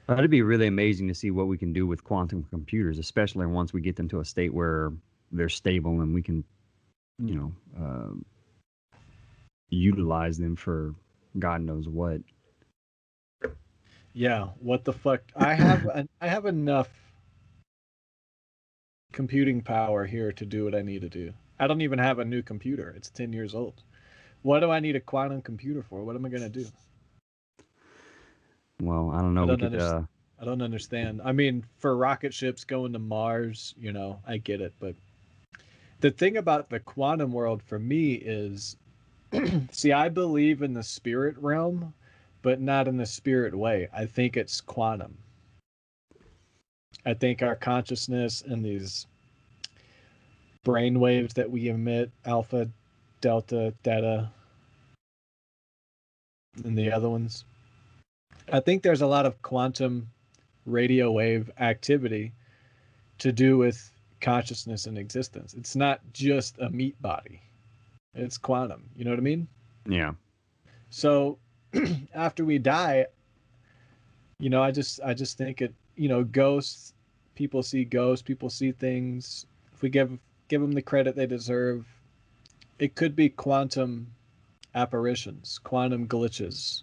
That'd be really amazing to see what we can do with quantum computers, especially once we get them to a state where they're stable and we can, you know, utilize them for God knows what. Yeah, what the fuck? I have enough computing power here to do what I need to do. I don't even have a new computer. It's 10 years old. What do I need a quantum computer for? What am I going to do? Well, I don't know. I don't understand. I mean, for rocket ships going to Mars, you know, I get it. But the thing about the quantum world for me is, see, I believe in the spirit realm, but not in the spirit way. I think it's quantum. I think our consciousness and these brain waves that we emit, alpha, delta, theta, and the other ones, I think there's a lot of quantum radio wave activity to do with consciousness and existence. It's not just a meat body. It's quantum. You know what I mean? Yeah. So after we die, you know, I just think it, you know, ghosts, people see things. If we give them the credit they deserve, it could be quantum apparitions, quantum glitches.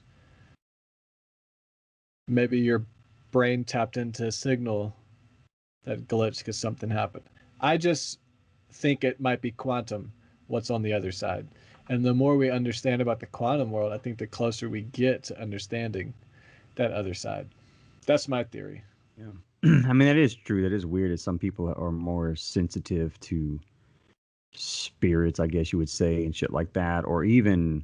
Maybe your brain tapped into a signal that glitched because something happened. I just think it might be quantum, what's on the other side. And the more we understand about the quantum world, I think the closer we get to understanding that other side. That's my theory. Yeah. I mean, that is true. That is weird, as some people are more sensitive to spirits, I guess you would say, and shit like that. Or even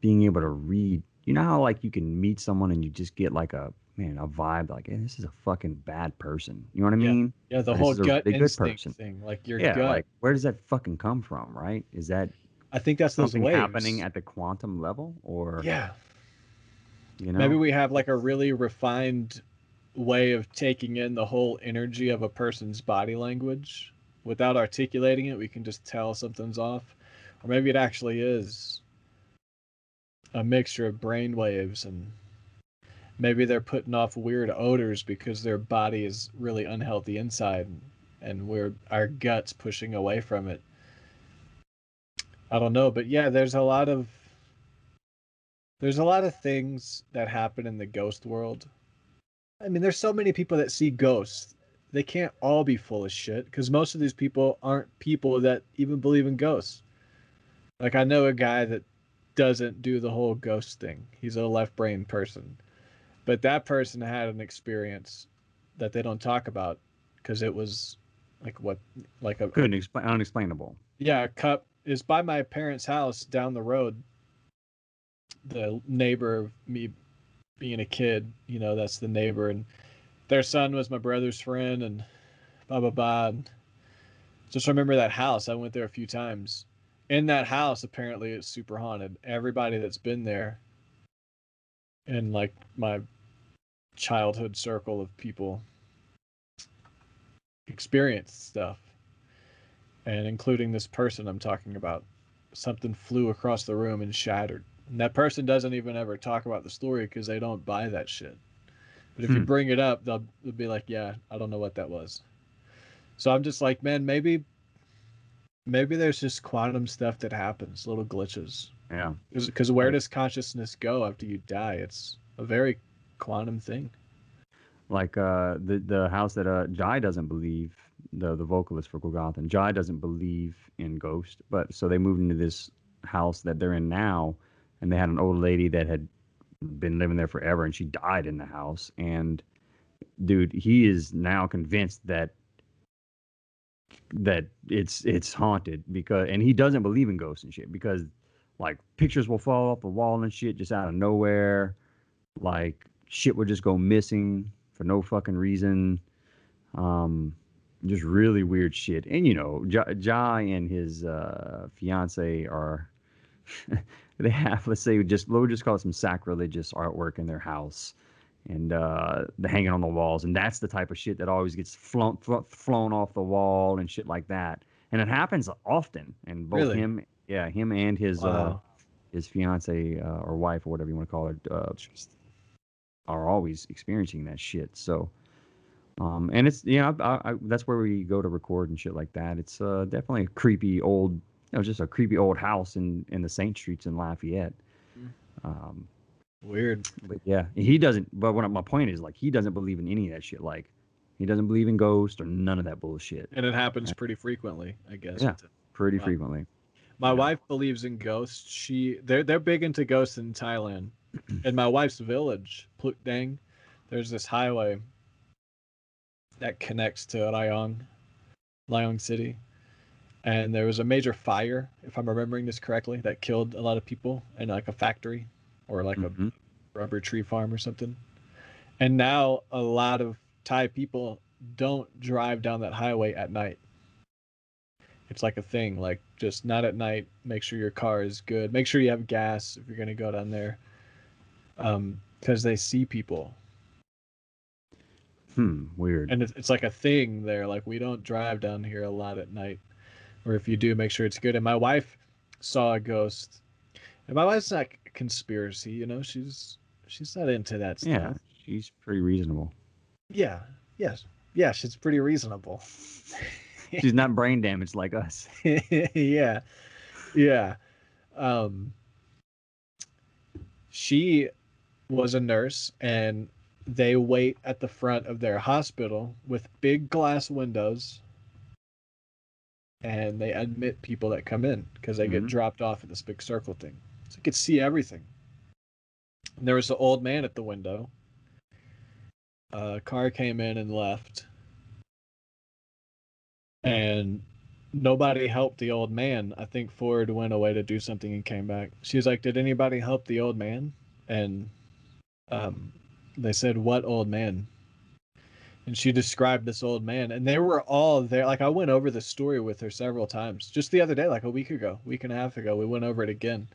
being able to read. You know how, like, you can meet someone and you just get, like, a vibe, like, hey, this is a fucking bad person. You know what I mean? Yeah, the whole gut instinct thing. Like, your gut. Yeah, like, where does that fucking come from, right? Is that, I think that's something happening at the quantum level? Or, yeah. You know? Maybe we have, like, a really refined way of taking in the whole energy of a person's body language. Without articulating it, we can just tell something's off. Or maybe it actually is a mixture of brain waves, and maybe they're putting off weird odors because their body is really unhealthy inside, and our gut's pushing away from it. I don't know, but yeah, there's a lot of things that happen in the ghost world. I mean, there's so many people that see ghosts. They can't all be full of shit, because most of these people aren't people that even believe in ghosts. Like, I know a guy that doesn't do the whole ghost thing. He's a left brain person. But that person had an experience that they don't talk about because it was unexplainable. Yeah, a cup is by my parents' house down the road. The neighbor of me being a kid, you know, that's the neighbor, and their son was my brother's friend, and blah blah blah. And just remember that house. I went there a few times. In that house, apparently, it's super haunted. Everybody that's been there in, like, my childhood circle of people experienced stuff. And including this person I'm talking about. Something flew across the room and shattered. And that person doesn't even ever talk about the story because they don't buy that shit. But if you bring it up, they'll be like, yeah, I don't know what that was. So I'm just like, man, Maybe there's just quantum stuff that happens, little glitches. Yeah. Because where does consciousness go after you die? It's a very quantum thing. Like the house that Jai doesn't believe, the vocalist for Golgothan, Jai doesn't believe in ghosts. But so they moved into this house that they're in now, and they had an old lady that had been living there forever, and she died in the house. And dude, he is now convinced that it's haunted, because, and he doesn't believe in ghosts and shit, because, like, pictures will fall off the wall and shit just out of nowhere, like shit would just go missing for no fucking reason, just really weird shit. And, you know, Jai and his fiance are they have, let's say, we'll just call it some sacrilegious artwork in their house. And the hanging on the walls. And that's the type of shit that always gets flown off the wall and shit like that. And it happens often. And both really? him and his fiance or wife, or whatever you want to call her, are always experiencing that shit. So, and it's, you know, I that's where we go to record and shit like that. It's definitely a creepy old, you know, just a creepy old house in the Saint Streets in Lafayette. Weird. But yeah, he doesn't, but my point is, like, he doesn't believe in any of that shit. Like, he doesn't believe in ghosts or none of that bullshit. And it happens pretty frequently, I guess. Yeah, pretty frequently. My wife believes in ghosts. They're big into ghosts in Thailand. In my wife's village, Plutdang, there's this highway that connects to Rayong City. And there was a major fire, if I'm remembering this correctly, that killed a lot of people in like a factory or like a rubber tree farm or something. And now a lot of Thai people don't drive down that highway at night. It's like a thing, like just not at night. Make sure your car is good. Make sure you have gas if you're going to go down there. Because they see people. Weird. And it's like a thing there. Like we don't drive down here a lot at night. Or if you do, make sure it's good. And my wife saw a ghost. And my wife's not conspiracy, you know. She's not into that stuff. Yeah, she's pretty reasonable. Yeah. Yes. Yeah, she's pretty reasonable. She's not brain damaged like us. Yeah. Yeah. She was a nurse, and they wait at the front of their hospital with big glass windows. And they admit people that come in because they get dropped off at this big circle thing. So you could see everything. And there was an old man at the window. A car came in and left. And nobody helped the old man. I think Ford went away to do something and came back. She was like, did anybody help the old man? And they said, what old man? And she described this old man, and they were all there. Like, I went over the story with her several times. Just the other day, like a week and a half ago, we went over it again.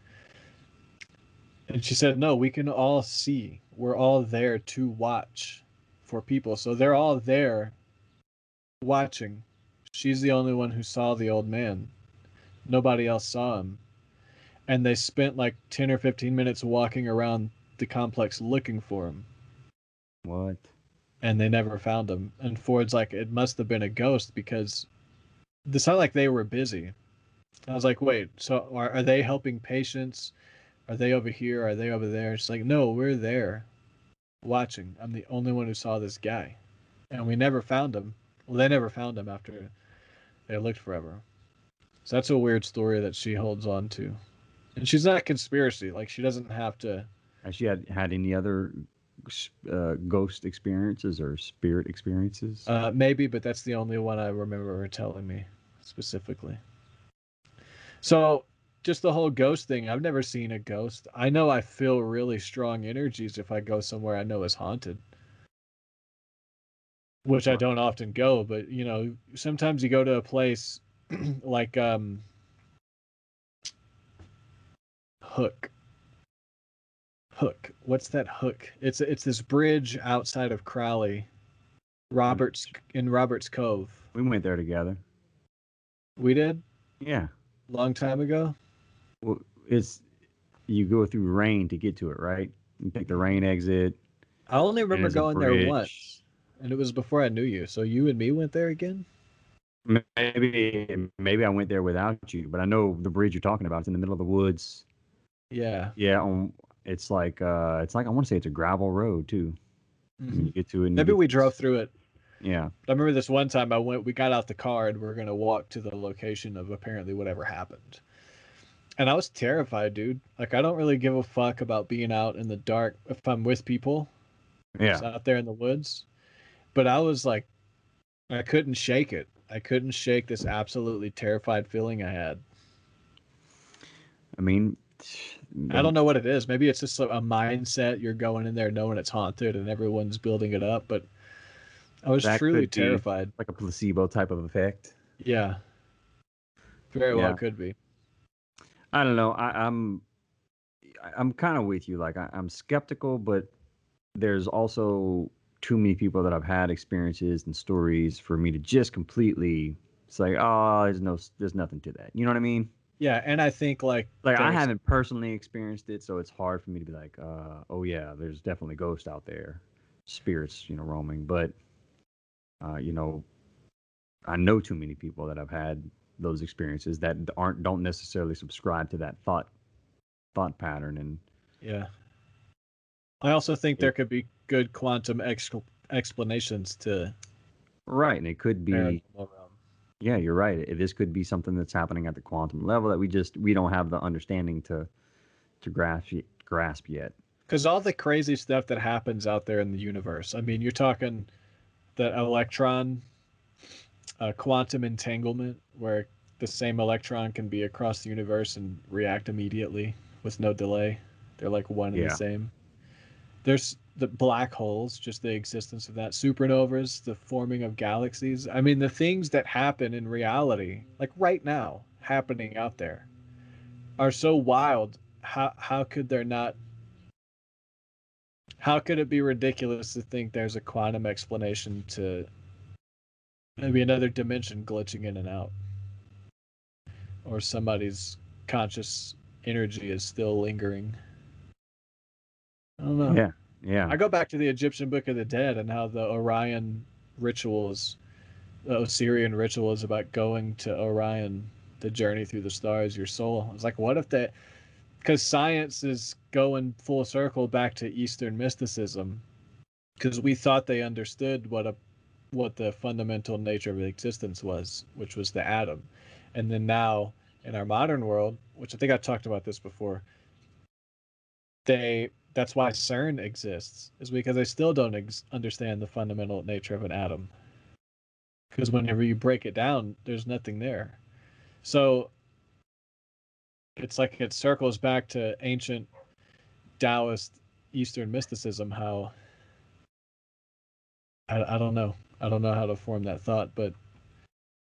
And she said, no, we can all see. We're all there to watch for people. So they're all there watching. She's the only one who saw the old man. Nobody else saw him. And they spent like 10 or 15 minutes walking around the complex looking for him. What? And they never found him. And Ford's like, it must have been a ghost because it sounded like they were busy. I was like, wait, so are they helping patients? Are they over here? Are they over there? She's like, no, we're there watching. I'm the only one who saw this guy. And we never found him. Well, they never found him after they looked forever. So that's a weird story that she holds on to. And she's not a conspiracy. Like, she doesn't have to. Has she had any other ghost experiences or spirit experiences? Maybe, but that's the only one I remember her telling me specifically. So just the whole ghost thing, I've never seen a ghost. I know I feel really strong energies if I go somewhere I know is haunted, which I don't often go, but you know, sometimes you go to a place like Hook. What's that Hook? It's this bridge outside of Crowley, Roberts Cove. We went there together. We did? Yeah. Long time ago? Well, you go through rain to get to it, right? You take the rain exit. I only remember going there once, and it was before I knew you. So you and me went there again? Maybe I went there without you, but I know the bridge you're talking about. It's in the middle of the woods. Yeah. Yeah, It's like I want to say it's a gravel road too. Mm-hmm. You get to it. Maybe we drove through it. Yeah, I remember this one time we got out the car and we're gonna walk to the location of apparently whatever happened. And I was terrified, dude. Like, I don't really give a fuck about being out in the dark if I'm with people. Yeah, out there in the woods. But I was like, I couldn't shake it. I couldn't shake this absolutely terrified feeling I had. I mean, I don't know what it is. Maybe it's just a mindset. You're going in there knowing it's haunted and everyone's building it up. But I was truly terrified. Like a placebo type of effect. Yeah. Very well could be. I don't know. I'm kind of with you. Like, I'm skeptical, but there's also too many people that I've had experiences and stories for me to just completely say, oh, there's nothing to that. You know what I mean? Yeah, and I think like I haven't personally experienced it, so it's hard for me to be like, oh yeah, there's definitely ghosts out there, spirits, you know, roaming. But you know, I know too many people that have had those experiences that don't necessarily subscribe to that thought pattern. And yeah, I also think there could be good quantum explanations to. Right, and it could be. Yeah, you're right. This could be something that's happening at the quantum level that we don't have the understanding to grasp yet. Because all the crazy stuff that happens out there in the universe, I mean, you're talking the electron quantum entanglement, where the same electron can be across the universe and react immediately with no delay. They're like one and the same. There's the black holes, just the existence of that, supernovas, the forming of galaxies. I mean, the things that happen in reality, like right now, happening out there, are so wild. How could there not? How could it be ridiculous to think there's a quantum explanation to maybe another dimension glitching in and out, or somebody's conscious energy is still lingering? I don't know. Yeah. I go back to the Egyptian Book of the Dead and how the Orion rituals, the Osirian ritual is about going to Orion, the journey through the stars, your soul. I was like, what if that? Because science is going full circle back to Eastern mysticism, because we thought they understood what the fundamental nature of existence was, which was the atom. And then now in our modern world, which I think I've talked about this before, that's why CERN exists, is because they still don't understand the fundamental nature of an atom. Because whenever you break it down, there's nothing there. So it's like it circles back to ancient Taoist Eastern mysticism, how I don't know. I don't know how to form that thought, but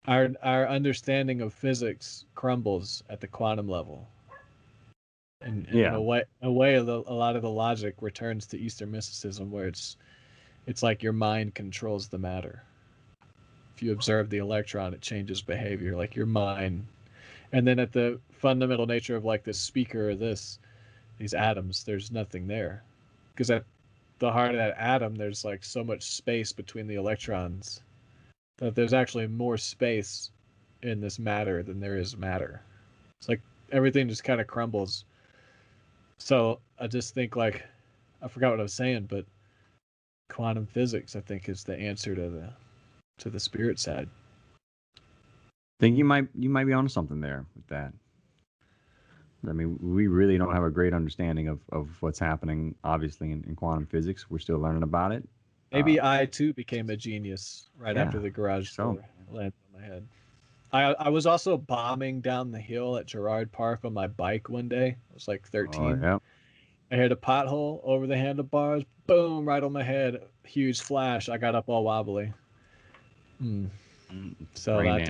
our understanding of physics crumbles at the quantum level. And in a way, a lot of the logic returns to Eastern mysticism, where it's like your mind controls the matter. If you observe the electron, it changes behavior, like your mind. And then at the fundamental nature of like this speaker or these atoms, there's nothing there. Because at the heart of that atom, there's like so much space between the electrons that there's actually more space in this matter than there is matter. It's like everything just kind of crumbles. So I just think, like, I forgot what I was saying, but quantum physics, I think, is the answer to the spirit side. I think you might be onto something there with that. I mean, we really don't have a great understanding of what's happening, obviously, in quantum physics. We're still learning about it. Maybe I, too, became a genius after the garage door landed on my head. I was also bombing down the hill at Girard Park on my bike one day. I was like 13. Oh, yeah. I hit a pothole over the handlebars. Boom, right on my head. Huge flash. I got up all wobbly. So I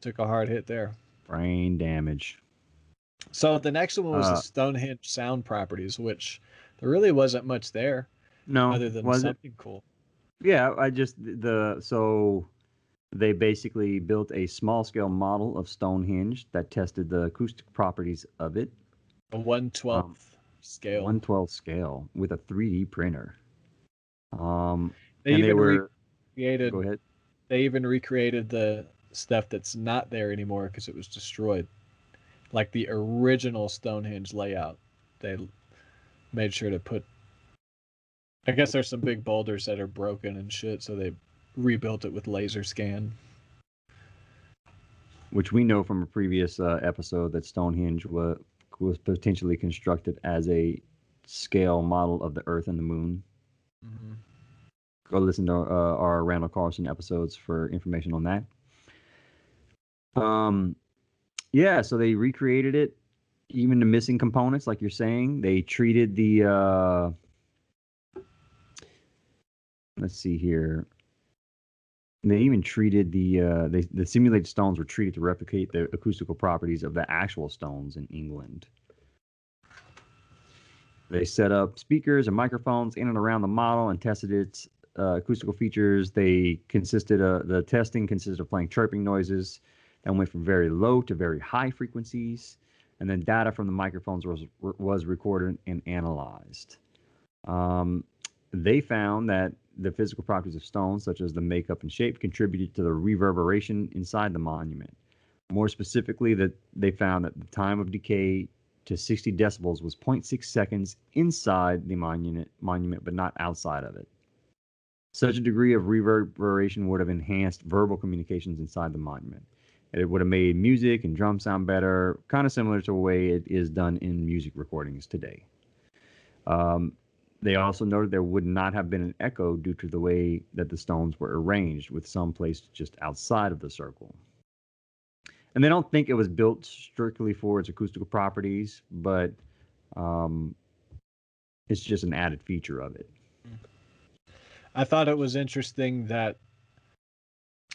took a hard hit there. Brain damage. So the next one was the Stonehenge sound properties, which there really wasn't much there. No. Other than something cool. Yeah, they basically built a small-scale model of Stonehenge that tested the acoustic properties of it. A 1/12 scale. 1/12 scale with a 3D printer. Go ahead. They even recreated the stuff that's not there anymore because it was destroyed. Like the original Stonehenge layout, they made sure to put... I guess there's some big boulders that are broken and shit, so they rebuilt it with laser scan, which we know from a previous episode that Stonehenge was potentially constructed as a scale model of the Earth and the Moon. Mm-hmm. Go listen to our Randall Carlson episodes for information on that. So they recreated it, even the missing components, like you're saying. They treated the let's see here. They even treated the simulated stones were treated to replicate the acoustical properties of the actual stones in England. They set up speakers and microphones in and around the model and tested its acoustical features. The testing consisted of playing chirping noises that went from very low to very high frequencies, and then data from the microphones was recorded and analyzed. They found that the physical properties of stones, such as the makeup and shape, contributed to the reverberation inside the monument. More specifically, that they found that the time of decay to 60 decibels was 0.6 seconds inside the monument, but not outside of it. Such a degree of reverberation would have enhanced verbal communications inside the monument. It would have made music and drums sound better, kind of similar to the way it is done in music recordings today. They also noted there would not have been an echo due to the way that the stones were arranged, with some placed just outside of the circle. And they don't think it was built strictly for its acoustical properties, but it's just an added feature of it. I thought it was interesting that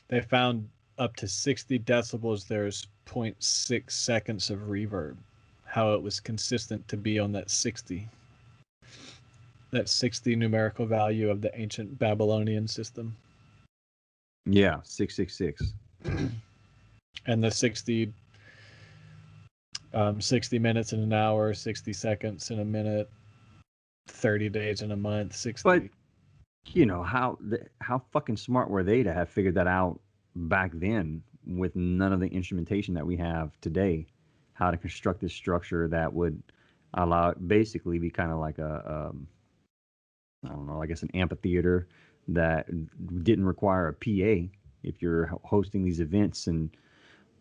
they found up to 60 decibels. There's 0.6 seconds of reverb. How it was consistent to be on that 60. That 60 numerical value of the ancient Babylonian system. Yeah, 666. And the 60 minutes in an hour, 60 seconds in a minute, 30 days in a month, 60. But you know, how fucking smart were they to have figured that out back then with none of the instrumentation that we have today? How to construct this structure that would allow it basically be kind of like a, I don't know, I guess an amphitheater that didn't require a PA if you're hosting these events and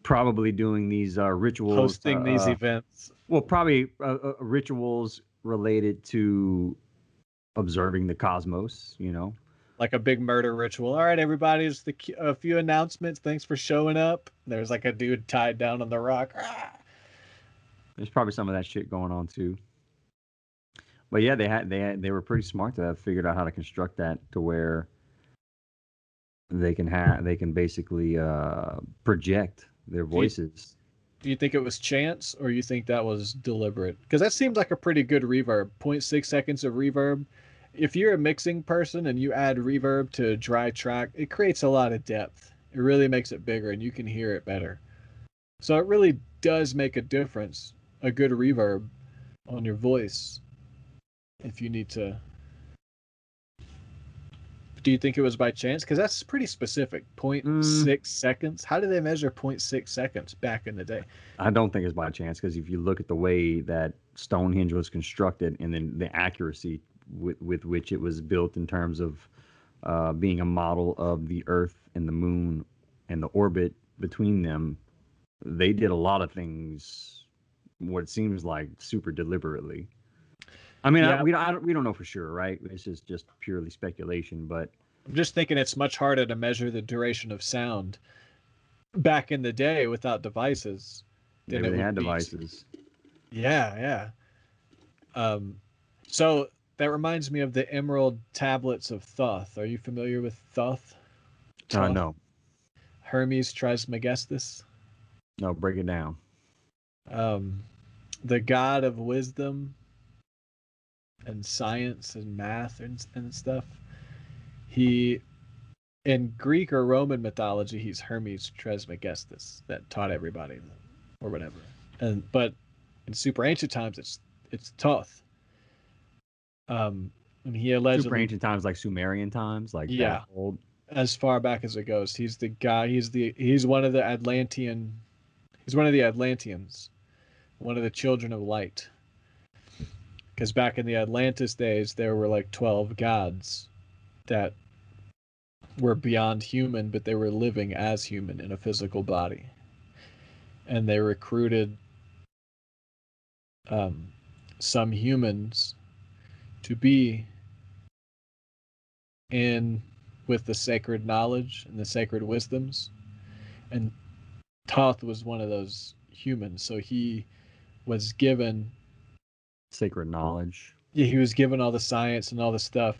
probably doing these rituals. Hosting these events. Well, probably rituals related to observing the cosmos, you know, like a big murder ritual. All right, everybody, just a few announcements. Thanks for showing up. There's like a dude tied down on the rock. Ah! There's probably some of that shit going on too. But yeah, they were pretty smart to have figured out how to construct that to where they can basically project their voices. Do you think it was chance, or you think that was deliberate? Because that seems like a pretty good reverb. 0.6 seconds of reverb. If you're a mixing person and you add reverb to a dry track, it creates a lot of depth. It really makes it bigger, and you can hear it better. So it really does make a difference, a good reverb on your voice, if you need to. Do you think it was by chance? Because that's pretty specific. 0.6 seconds. How do they measure 0.6 seconds back in the day? I don't think it's by chance, because if you look at the way that Stonehenge was constructed and then the accuracy with which it was built in terms of being a model of the Earth and the Moon and the orbit between them, they did a lot of things, what it seems like, super deliberately. I mean, yeah. We don't know for sure, right? This is just purely speculation, but I'm just thinking it's much harder to measure the duration of sound back in the day without devices. Maybe they had devices. Yeah. So that reminds me of the Emerald Tablets of Thoth. Are you familiar with Thoth? No. Hermes Trismegistus? No, break it down. The god of wisdom and science and math and stuff. He, in Greek or Roman mythology, he's Hermes Trismegistus that taught everybody or whatever. But in super ancient times, it's Thoth. And he allegedly, super ancient times, like Sumerian times, like that old, as far back as it goes. He's the guy. He's one of the Atlantean. He's one of the Atlanteans, one of the children of light. Because back in the Atlantis days, there were like 12 gods that were beyond human, but they were living as human in a physical body. And they recruited some humans to be in with the sacred knowledge and the sacred wisdoms. And Thoth was one of those humans, so he was given sacred knowledge. Yeah, he was given all the science and all the stuff.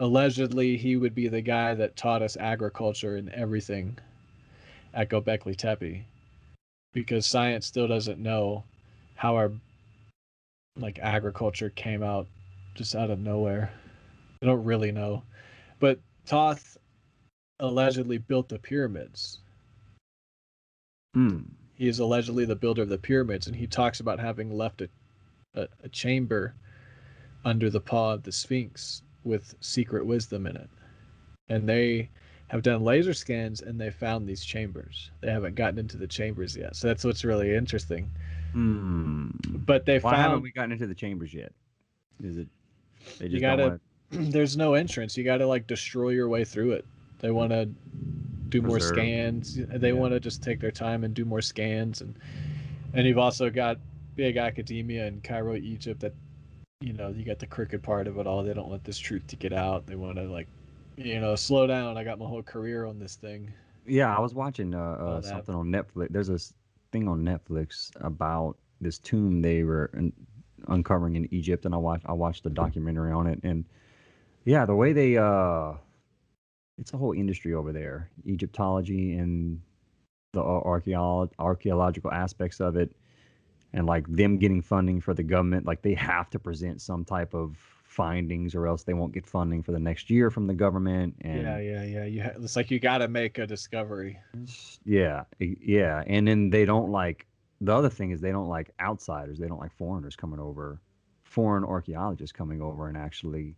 Allegedly, he would be the guy that taught us agriculture and everything at Göbekli Tepe, because science still doesn't know how our agriculture came out just out of nowhere. They don't really know. But Thoth allegedly built the pyramids. He is allegedly the builder of the pyramids, and he talks about having left a chamber under the paw of the Sphinx with secret wisdom in it. And they have done laser scans and they found these chambers. They haven't gotten into the chambers yet. So that's what's really interesting. But they found... Why haven't we gotten into the chambers yet? Is it... They just don't want to there's no entrance. You got to like destroy your way through it. They want to do more scans. They want to just take their time and do more scans. And you've also got big academia in Cairo, Egypt, that, you know, you got the crooked part of it all. They don't want this truth to get out. They want to, like, you know, slow down. I got my whole career on this thing. Yeah, I was watching something on Netflix. There's this thing on Netflix about this tomb they were uncovering in Egypt, and I watched the documentary on it. And yeah, the way they it's a whole industry over there, Egyptology and the archaeological aspects of it, and like them getting funding for the government. Like they have to present some type of findings, or else they won't get funding for the next year from the government. And yeah. It's like you got to make a discovery. Yeah. And then they don't like. The other thing is they don't like outsiders. They don't like foreigners coming over, foreign archaeologists coming over and actually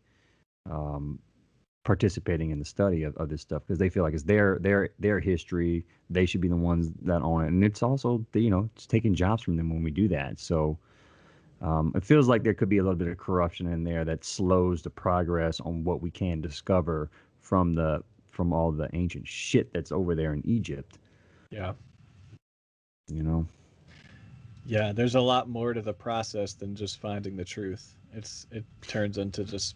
participating in the study of this stuff, because they feel like it's their history. They should be the ones that own it. And it's also, you know, it's taking jobs from them when we do that. So it feels like there could be a little bit of corruption in there that slows the progress on what we can discover from all the ancient shit that's over there in Egypt. Yeah. You know? Yeah, there's a lot more to the process than just finding the truth. It turns into just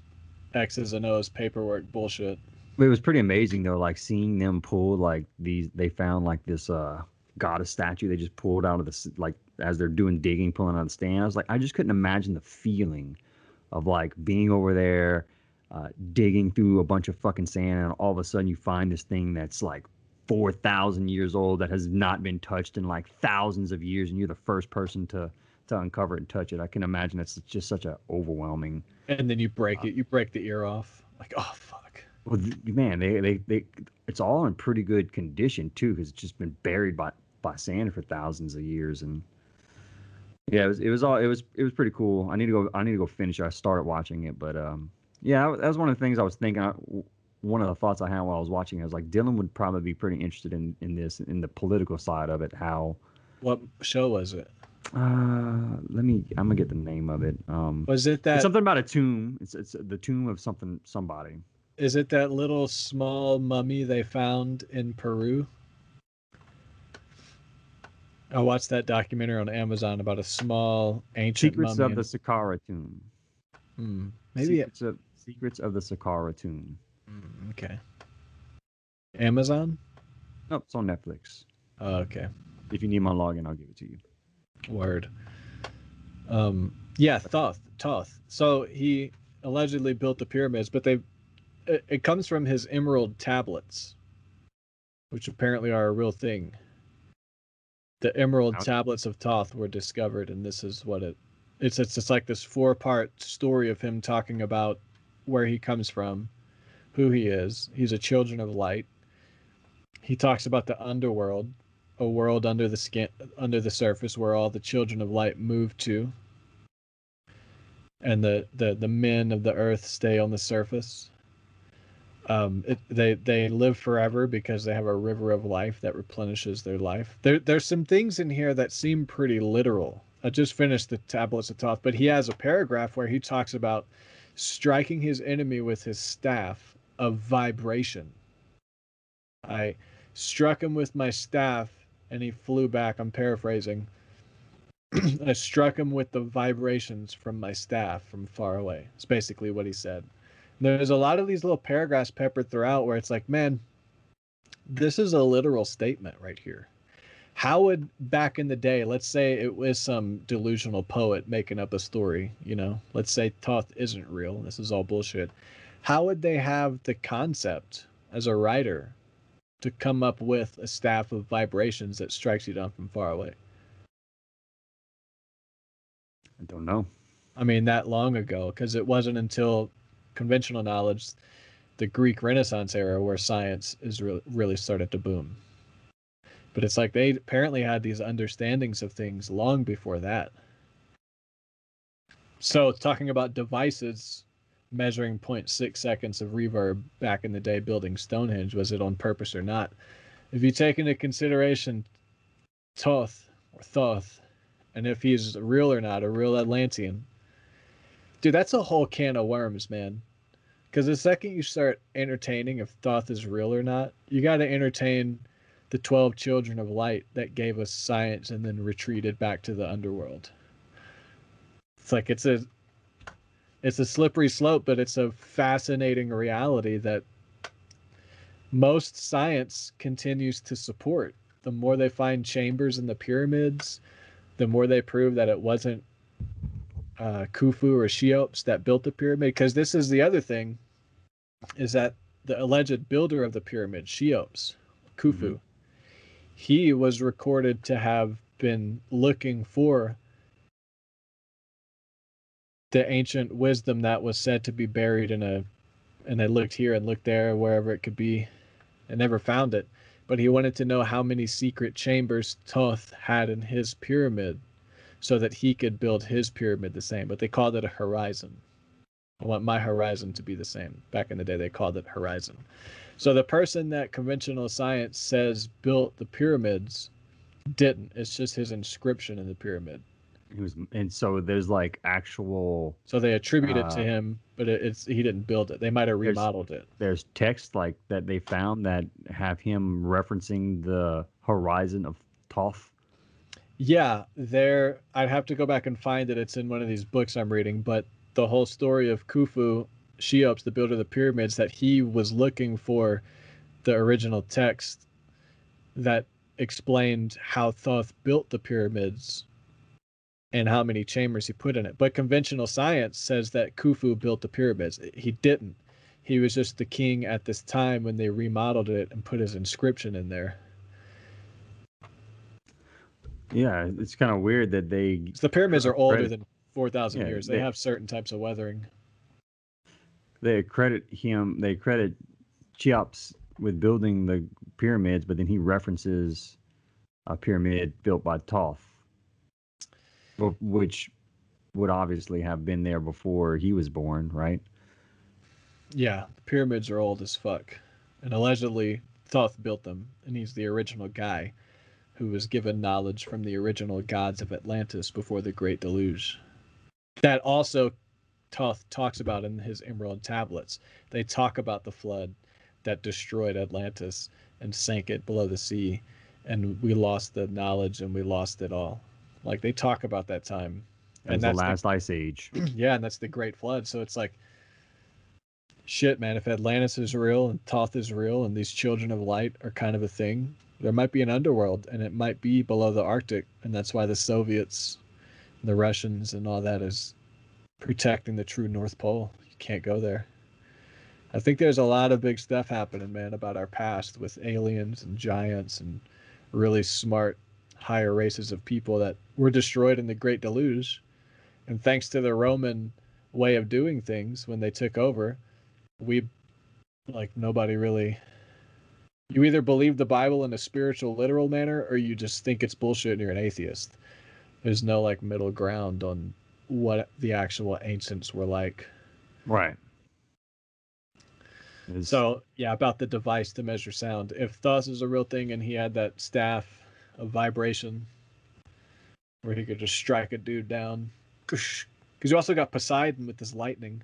X's and O's paperwork bullshit. It was pretty amazing though, like seeing them pull like these. They found like this goddess statue. They just pulled out of the, like, as they're doing digging, pulling out of the stand. I was like, I just couldn't imagine the feeling of like being over there, digging through a bunch of fucking sand, and all of a sudden you find this thing that's like 4,000 years old that has not been touched in like thousands of years, and you're the first person to uncover it and touch it. I can imagine it's just such an overwhelming. And then you break it. You break the ear off. Like, oh fuck. Well, man, they it's all in pretty good condition too, because it's just been buried by sand for thousands of years. And yeah, it was pretty cool. I need to go finish it. I started watching it, but yeah, that was one of the things I was thinking. One of the thoughts I had while I was watching it was like, Dylan would probably be pretty interested in this, in the political side of it. What show was it? I'm gonna get the name of it. Was it that something about a tomb? It's the tomb of somebody. Is it that little small mummy they found in Peru? I watched that documentary on Amazon about a small ancient Secrets mummy. Secrets of the Saqqara Tomb. Maybe Secrets of the Saqqara Tomb. Okay. Amazon? No, it's on Netflix. Okay. If you need my login, I'll give it to you. Word. Yeah, Thoth. So he allegedly built the pyramids, but it comes from his Emerald Tablets, which apparently are a real thing. The Emerald Tablets of Thoth were discovered, and this is what it's just like this 4-part story of him talking about where he comes from, who he is. He's a children of light. He talks about the underworld, a world under the surface where all the children of light move to. And the men of the earth stay on the surface. They live forever because they have a river of life that replenishes their life. There's some things in here that seem pretty literal. I just finished the Tablets of Thoth, but he has a paragraph where he talks about striking his enemy with his staff of vibration. I struck him with my staff and he flew back. I'm paraphrasing. I struck him with the vibrations from my staff from far away. It's basically what he said. There's a lot of these little paragraphs peppered throughout where it's like, man, this is a literal statement right here. How would, back in the day, let's say it was some delusional poet making up a story, you know, let's say Thoth isn't real, this is all bullshit. How would they have the concept as a writer to come up with a staff of vibrations that strikes you down from far away? I don't know. I mean, that long ago, because it wasn't until conventional knowledge, the Greek Renaissance era, where science is really started to boom. But it's like they apparently had these understandings of things long before that. So talking about devices measuring 0.6 seconds of reverb back in the day building Stonehenge, was it on purpose or not? If you take into consideration Thoth, and if he's real or not, a real Atlantean, dude, that's a whole can of worms, man. Because the second you start entertaining if Thoth is real or not, you got to entertain the 12 children of light that gave us science and then retreated back to the underworld. It's like it's a slippery slope, but it's a fascinating reality that most science continues to support. The more they find chambers in the pyramids, the more they prove that it wasn't Khufu or Sheops that built the pyramid. Because this is the other thing, is that the alleged builder of the pyramid, Sheops, Khufu, he was recorded to have been looking for the ancient wisdom that was said to be buried in a, and they looked here and looked there, wherever it could be, and never found it. But he wanted to know how many secret chambers Thoth had in his pyramid so that he could build his pyramid the same. But they called it a horizon. I want my horizon to be the same. Back in the day, they called it horizon. So the person that conventional science says built the pyramids didn't. It's just his inscription in the pyramid. He was, and so there's like actual. So they attribute it to him, but it's he didn't build it. They might have remodeled it. There's text like that they found that have him referencing the horizon of Thoth. Yeah, there. I'd have to go back and find it. It's in one of these books I'm reading. But the whole story of Khufu, Sheops, the builder of the pyramids, that he was looking for the original text that explained how Thoth built the pyramids and how many chambers he put in it. But conventional science says that Khufu built the pyramids. He didn't. He was just the king at this time when they remodeled it and put his inscription in there. Yeah, it's kind of weird that they... So the pyramids are older than 4,000 years. They have certain types of weathering. They credit him, they credit Cheops with building the pyramids, but then he references a pyramid built by Thoth, which would obviously have been there before he was born, right? Yeah, the pyramids are old as fuck. And allegedly, Thoth built them, and he's the original guy who was given knowledge from the original gods of Atlantis before the Great Deluge. That also Thoth talks about in his Emerald Tablets. They talk about the flood that destroyed Atlantis and sank it below the sea, and we lost the knowledge and we lost it all. Like, they talk about that time. And that's the last ice age. Yeah, and that's the Great Flood. So it's like, shit, man, if Atlantis is real and Thoth is real and these children of light are kind of a thing, there might be an underworld, and it might be below the Arctic. And that's why the Soviets, and the Russians, and all that is protecting the true North Pole. You can't go there. I think there's a lot of big stuff happening, man, about our past with aliens and giants and really smart higher races of people that were destroyed in the Great Deluge. And thanks to the Roman way of doing things, when they took over, we, like, nobody really... You either believe the Bible in a spiritual, literal manner, or you just think it's bullshit and you're an atheist. There's no, like, middle ground on what the actual ancients were like. Right. So, yeah, about the device to measure sound. If Thoth is a real thing and he had that staff of vibration where he could just strike a dude down. Because you also got Poseidon with his lightning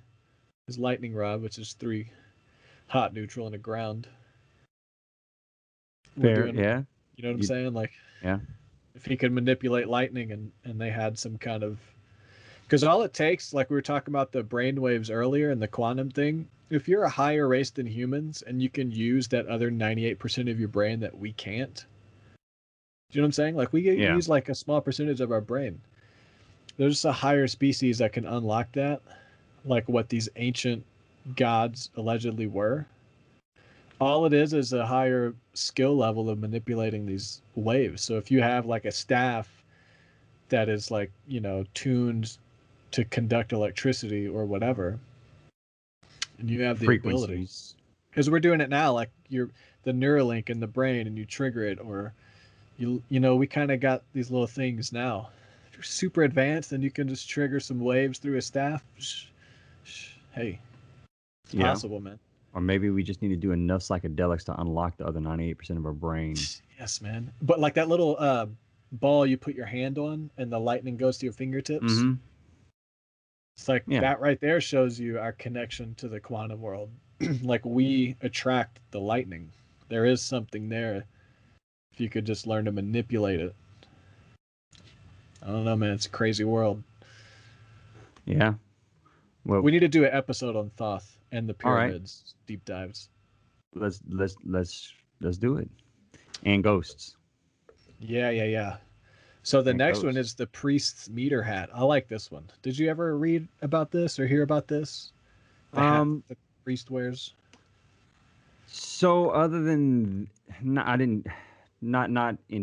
rod, which is 3 hot, neutral, and a ground. Fair, yeah. You know what I'm saying? Like, yeah. If he could manipulate lightning and they had some kind of... Because all it takes, like we were talking about the brainwaves earlier and the quantum thing, if you're a higher race than humans and you can use that other 98% of your brain that we can't, do you know what I'm saying? Like, we use like a small percentage of our brain. There's a higher species that can unlock that, like what these ancient gods allegedly were. All it is a higher skill level of manipulating these waves. So if you have like a staff that is like, you know, tuned to conduct electricity or whatever, and you have the abilities, because we're doing it now, like you're the Neuralink in the brain and you trigger it, or you know, we kind of got these little things now. If you're super advanced, then you can just trigger some waves through a staff. Hey, it's possible, man. Or maybe we just need to do enough psychedelics to unlock the other 98% of our brain. Yes, man. But like that little ball you put your hand on and the lightning goes to your fingertips. Mm-hmm. It's like that right there shows you our connection to the quantum world. Like we attract the lightning. There is something there. If you could just learn to manipulate it. I don't know, man. It's a crazy world. Yeah. Well, we need to do an episode on Thoth and the pyramids, deep dives. Let's do it. And ghosts. Yeah. So the next one is the priest's meter hat. I like this one. Did you ever read about this or hear about this? The hat the priest wears. So other than, not in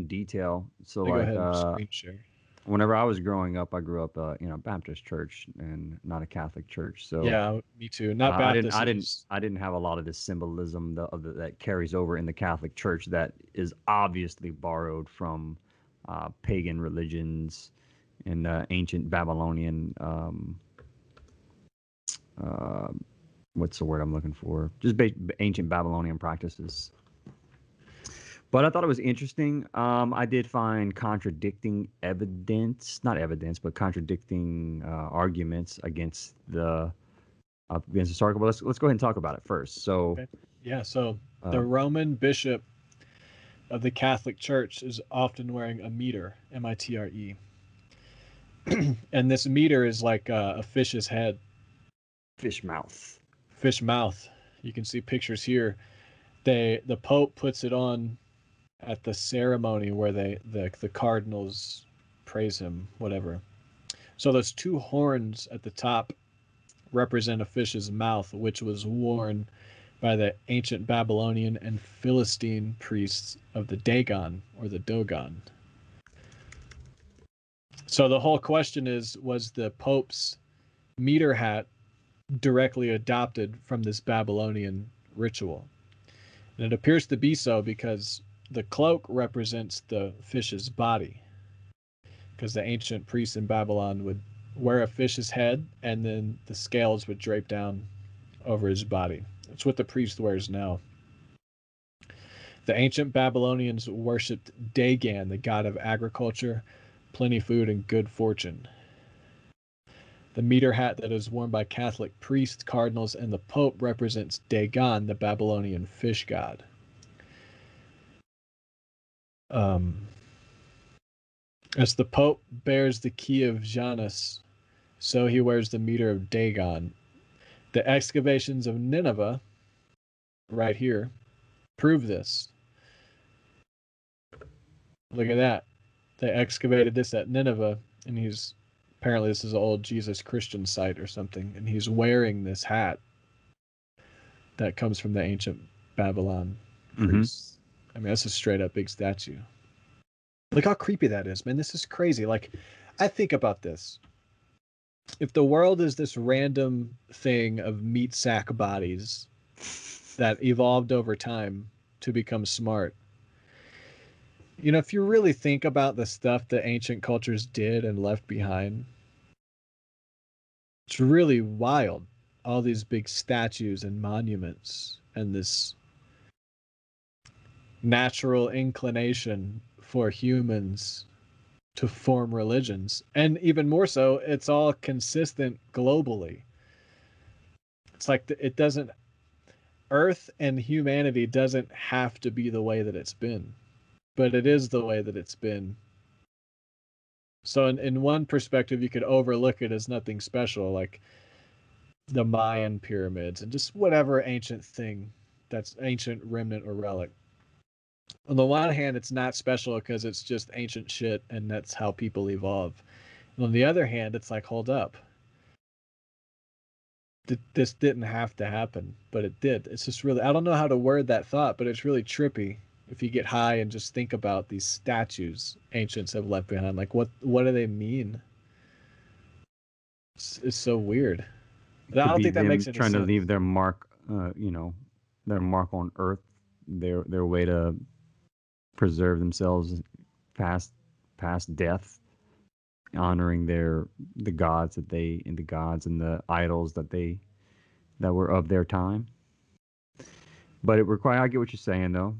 detail. So like, go ahead and screen share. Whenever I was growing up, I grew up in a Baptist church and not a Catholic church. So yeah, me too. Not Baptist. I didn't have a lot of the symbolism that carries over in the Catholic church that is obviously borrowed from pagan religions and ancient Babylonian. What's the word I'm looking for? Just ancient Babylonian practices. But I thought it was interesting. I did find contradicting contradicting arguments against the historical. But let's go ahead and talk about it first. So, the Roman bishop of the Catholic Church is often wearing a mitre, M-I-T-R-E. And this mitre is like a fish's head. Fish mouth. You can see pictures here. The Pope puts it on at the ceremony where the cardinals praise him, whatever. So those two horns at the top represent a fish's mouth, which was worn by the ancient Babylonian and Philistine priests of the Dagon or the Dogon. So the whole question is, was the Pope's mitre hat directly adopted from this Babylonian ritual? And it appears to be so because the cloak represents the fish's body. Because the ancient priests in Babylon would wear a fish's head and then the scales would drape down over his body. It's what the priest wears now. The ancient Babylonians worshipped Dagon, the god of agriculture, plenty food, and good fortune. The mitre hat that is worn by Catholic priests, cardinals, and the Pope represents Dagon, the Babylonian fish god. As the Pope bears the key of Janus, so he wears the mitre of Dagon. The excavations of Nineveh, right here, prove this. Look at that. They excavated this at Nineveh, and he's... Apparently, this is an old Jesus Christian site or something, and he's wearing this hat that comes from the ancient Babylon priests. Mm-hmm. I mean, that's a straight-up big statue. Look how creepy that is, man. This is crazy. Like, I think about this. If the world is this random thing of meat sack bodies that evolved over time to become smart, you know, if you really think about the stuff that ancient cultures did and left behind, it's really wild. All these big statues and monuments and this natural inclination for humans to form religions. And even more so, it's all consistent globally. It's like Earth and humanity doesn't have to be the way that it's been. But it is the way that it's been. So in one perspective, you could overlook it as nothing special, like the Mayan pyramids and just whatever ancient thing that's ancient remnant or relic. On the one hand, it's not special because it's just ancient shit and that's how people evolve. And on the other hand, it's like, hold up. This didn't have to happen, but it did. It's just really, I don't know how to word that thought, but it's really trippy. If you get high and just think about these statues ancients have left behind, like what do they mean? It's so weird. I don't think that makes any sense. Trying to leave their mark, their mark on Earth, their way to preserve themselves past death, honoring the gods that they and the gods and the idols that were of their time. But it requires. I get what you're saying, though.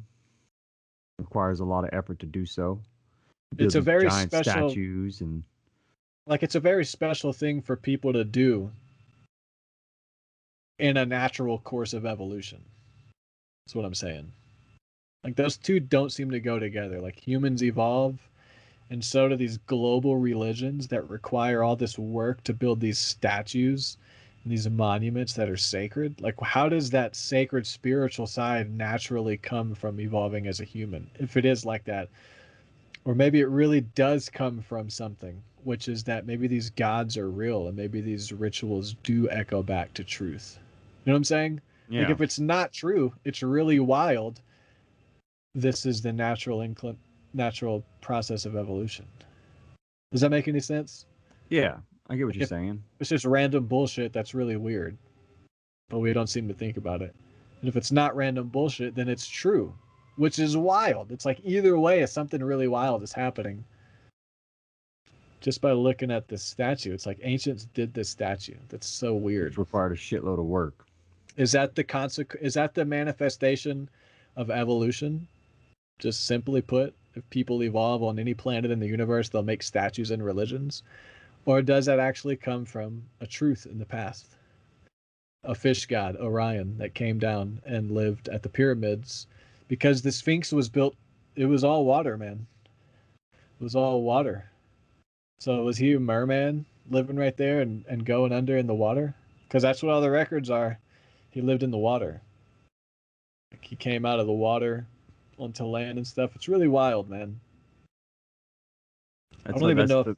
Requires a lot of effort to do so. It's a very special statues and Like, it's a very special thing for people to do in a natural course of evolution. That's what I'm saying. Like, those two don't seem to go together. Like, humans evolve, and so do these global religions that require all this work to build these statues and these monuments that are sacred. Like, how does that sacred spiritual side naturally come from evolving as a human, if it is like that? Or maybe it really does come from something, which is that maybe these gods are real, and maybe these rituals do echo back to truth. You know what I'm saying? Yeah. Like, if it's not true, it's really wild. This is the natural process of evolution. Does that make any sense? Yeah, I get what you're saying. It's just random bullshit that's really weird, but we don't seem to think about it. And if it's not random bullshit, then it's true, which is wild. It's like either way, something really wild is happening. Just by looking at this statue, it's like ancients did this statue. That's so weird. It required a shitload of work. Is that the manifestation of evolution? Just simply put, if people evolve on any planet in the universe, they'll make statues and religions? Or does that actually come from a truth in the past? A fish god, Orion, that came down and lived at the pyramids, because the Sphinx was built, it was all water, man. It was all water. So was he a merman living right there and going under in the water? Because that's what all the records are. He lived in the water. Like, he came out of the water onto land and stuff. It's really wild, man. I don't even know if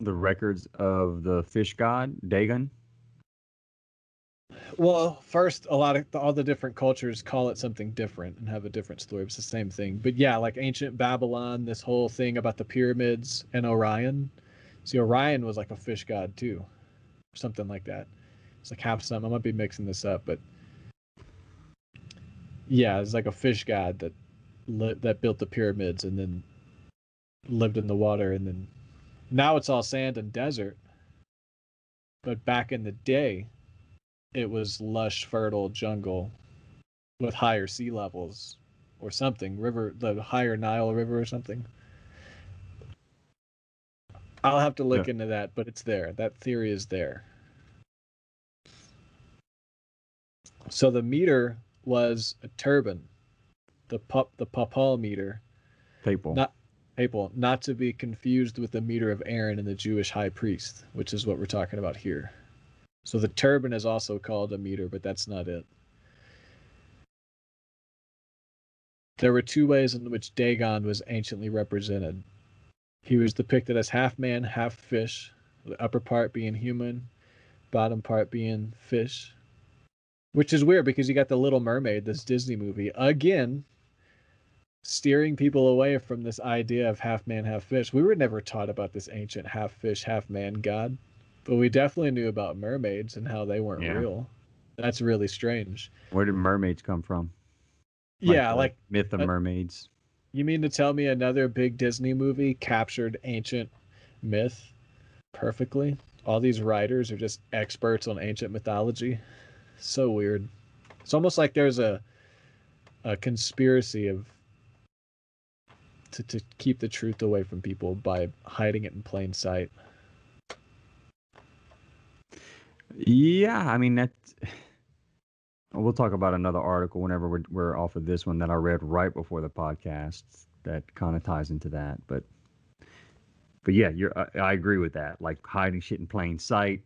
the records of the fish god Dagon. Well, first, a lot of all the different cultures call it something different and have a different story. It's the same thing, but yeah, like ancient Babylon, this whole thing about the pyramids and Orion. See, Orion was like a fish god too, or something like that. It's like half some. I might be mixing this up, but yeah, it's like a fish god that built the pyramids and then lived in the water, and then now it's all sand and desert. But back in the day, it was lush, fertile jungle with higher sea levels or something. River, the higher Nile River or something. I'll have to look into that, but it's there. That theory is there. So the mitre was a turban, the papal mitre. Papal. Not to be confused with the mitre of Aaron and the Jewish high priest, which is what we're talking about here. So the turban is also called a mitre, but that's not it. There were two ways in which Dagon was anciently represented. He was depicted as half man, half fish, the upper part being human, bottom part being fish. Which is weird, because you got The Little Mermaid, this Disney movie, again, steering people away from this idea of half man, half fish. We were never taught about this ancient half fish, half man god, but we definitely knew about mermaids and how they weren't real. That's really strange. Where did mermaids come from? Like myth of mermaids. You mean to tell me another big Disney movie captured ancient myth perfectly? All these writers are just experts on ancient mythology. So weird. It's almost like there's a conspiracy of to keep the truth away from people by hiding it in plain sight. Yeah, I mean, that's... We'll talk about another article whenever we're off of this one that I read right before the podcast that kind of ties into that. But yeah, I agree with that. Like, hiding shit in plain sight,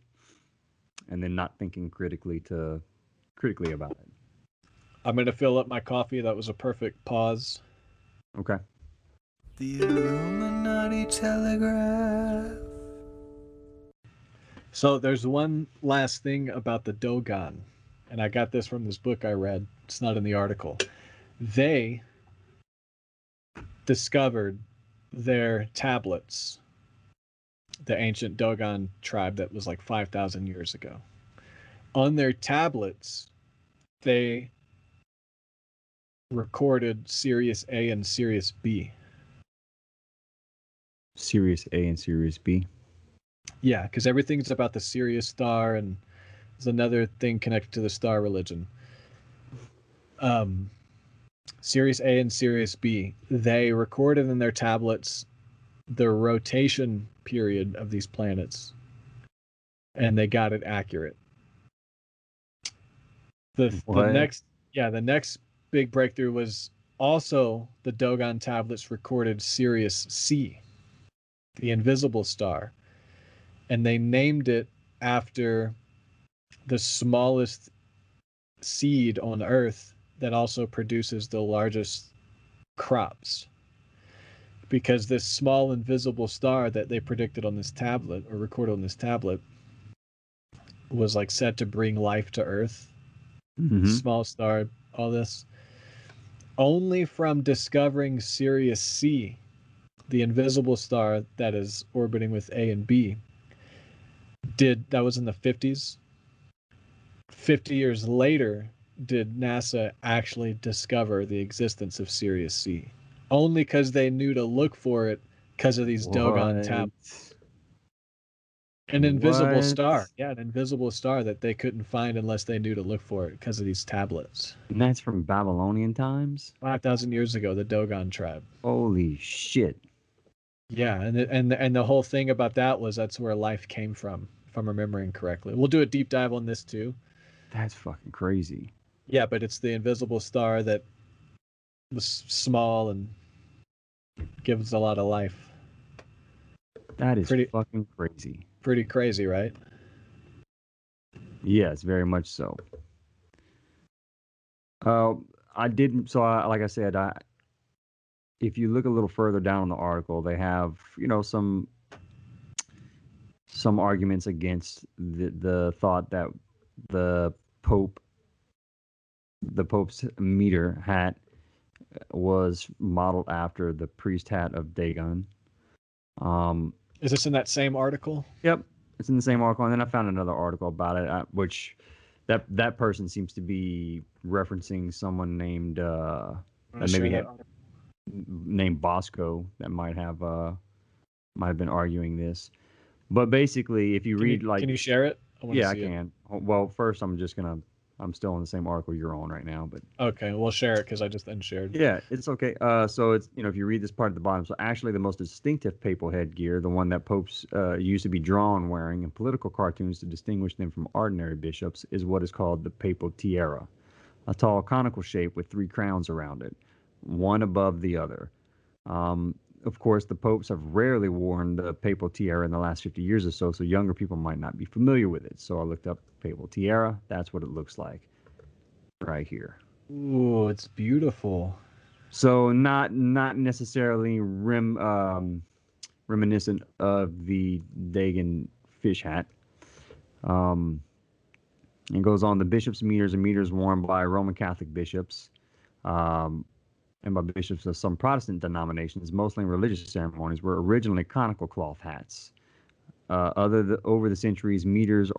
and then not thinking critically about it. I'm going to fill up my coffee. That was a perfect pause. Okay. The Illuminati Telegraph. So there's one last thing about the Dogon, and I got this from this book I read. It's not in the article. They discovered their tablets, the ancient Dogon tribe that was like 5,000 years ago. On their tablets, they recorded Sirius A and Sirius B. Sirius A and Sirius B? Yeah, because everything's about the Sirius star, and there's another thing connected to the star religion. Sirius A and Sirius B, they recorded in their tablets the rotation period of these planets, and they got it accurate. The next big breakthrough was also the Dogon tablets recorded Sirius C, the invisible star, and they named it after the smallest seed on Earth that also produces the largest crops, because this small invisible star that they predicted on this tablet or recorded on this tablet was like said to bring life to Earth. Mm-hmm. Small star, all this. Only from discovering Sirius C, the invisible star that is orbiting with A and B, that was in the 50s. 50 years later, did NASA actually discover the existence of Sirius C. Only because they knew to look for it because of these Dogon tablets. An invisible star. Yeah, an invisible star that they couldn't find unless they knew to look for it because of these tablets. And that's from Babylonian times? 5,000 years ago, the Dogon tribe. Holy shit. Yeah, and the whole thing about that was that's where life came from, if I'm remembering correctly. We'll do a deep dive on this, too. That's fucking crazy. Yeah, but it's the invisible star that was small and gives a lot of life. That is pretty fucking crazy. Pretty crazy, right? Yes, very much so. If you look a little further down in the article, they have, you know, some arguments against the thought that the Pope's mitre hat was modeled after the priest hat of Dagon. Is this in that same article? Yep, it's in the same article. And then I found another article about it, which that person seems to be referencing someone named named Bosco that might have been arguing this. But basically, if you can you share it? I can. Well, first, I'm still on the same article you're on right now, but okay, we'll share it because I just unshared. Yeah, it's okay. So it's, you know, if you read this part at the bottom, so actually the most distinctive papal headgear, the one that popes used to be drawn wearing in political cartoons to distinguish them from ordinary bishops, is what is called the papal tiara, a tall conical shape with three crowns around it, one above the other. Of course, the popes have rarely worn the papal tiara in the last 50 years or so younger people might not be familiar with it. So I looked up papal tiara. That's what it looks like right here. Ooh, it's beautiful. So not necessarily reminiscent of the Dagon fish hat. It goes on, the bishop's mitres are mitres worn by Roman Catholic bishops. And by bishops of some Protestant denominations, mostly in religious ceremonies, were originally conical cloth hats. Over the centuries, mitres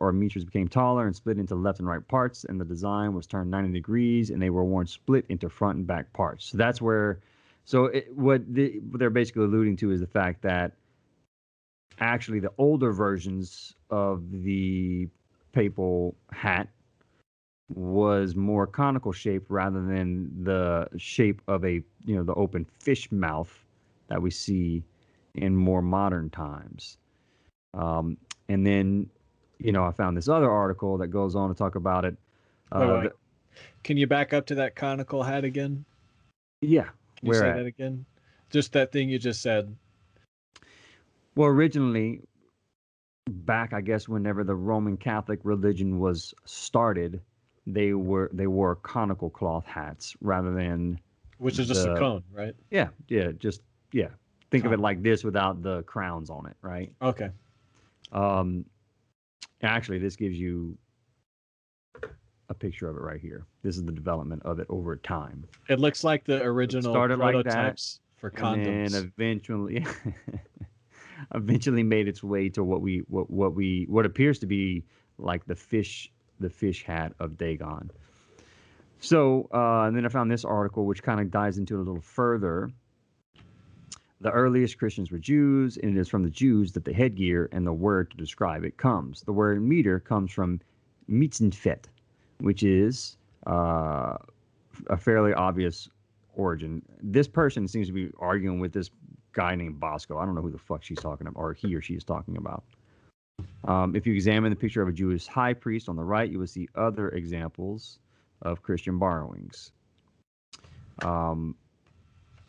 became taller and split into left and right parts, and the design was turned 90 degrees, and they were worn split into front and back parts. So that's where... So what they're basically alluding to is the fact that actually the older versions of the papal hat was more conical shape rather than the shape of a, you know, the open fish mouth that we see in more modern times. And then, you know, I found this other article that goes on to talk about it. Wait. Can you back up to that conical hat again? Yeah. Can you say that again? Just that thing you just said. Well, originally, back, I guess, whenever the Roman Catholic religion was started, they wore conical cloth hats rather than, which is just a cone, right? Yeah, just yeah. Think of it like this without the crowns on it, right? Okay. Actually, this gives you a picture of it right here. This is the development of it over time. It looks like the original prototypes for condoms, and eventually, made its way to what appears to be like the fish hat of Dagon. So, and then I found this article, which kind of dives into it a little further. The earliest Christians were Jews, and it is from the Jews that the headgear and the word to describe it comes. The word mitre comes from mitzenfett, which is a fairly obvious origin. This person seems to be arguing with this guy named Bosco. I don't know who the fuck she's talking about, or he or she is talking about. If you examine the picture of a Jewish high priest on the right, you will see other examples of Christian borrowings.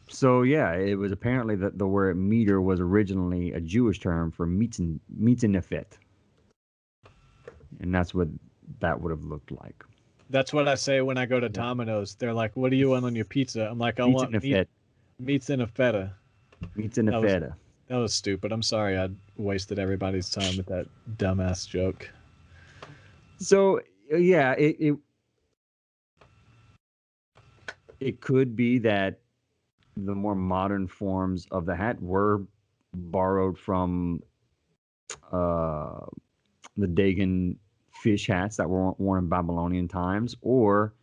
So yeah, it was apparently that the word meter was originally a Jewish term for mitzvah, and that's what that would have looked like. That's what I say when I go to Domino's. They're like, "What do you want on your pizza?" I'm like, "I want meats and a feta." Meats and a feta. That was stupid. I'm sorry. I wasted everybody's time with that dumbass joke. So yeah, it could be that the more modern forms of the hat were borrowed from the Dagon fish hats that were worn in Babylonian times, or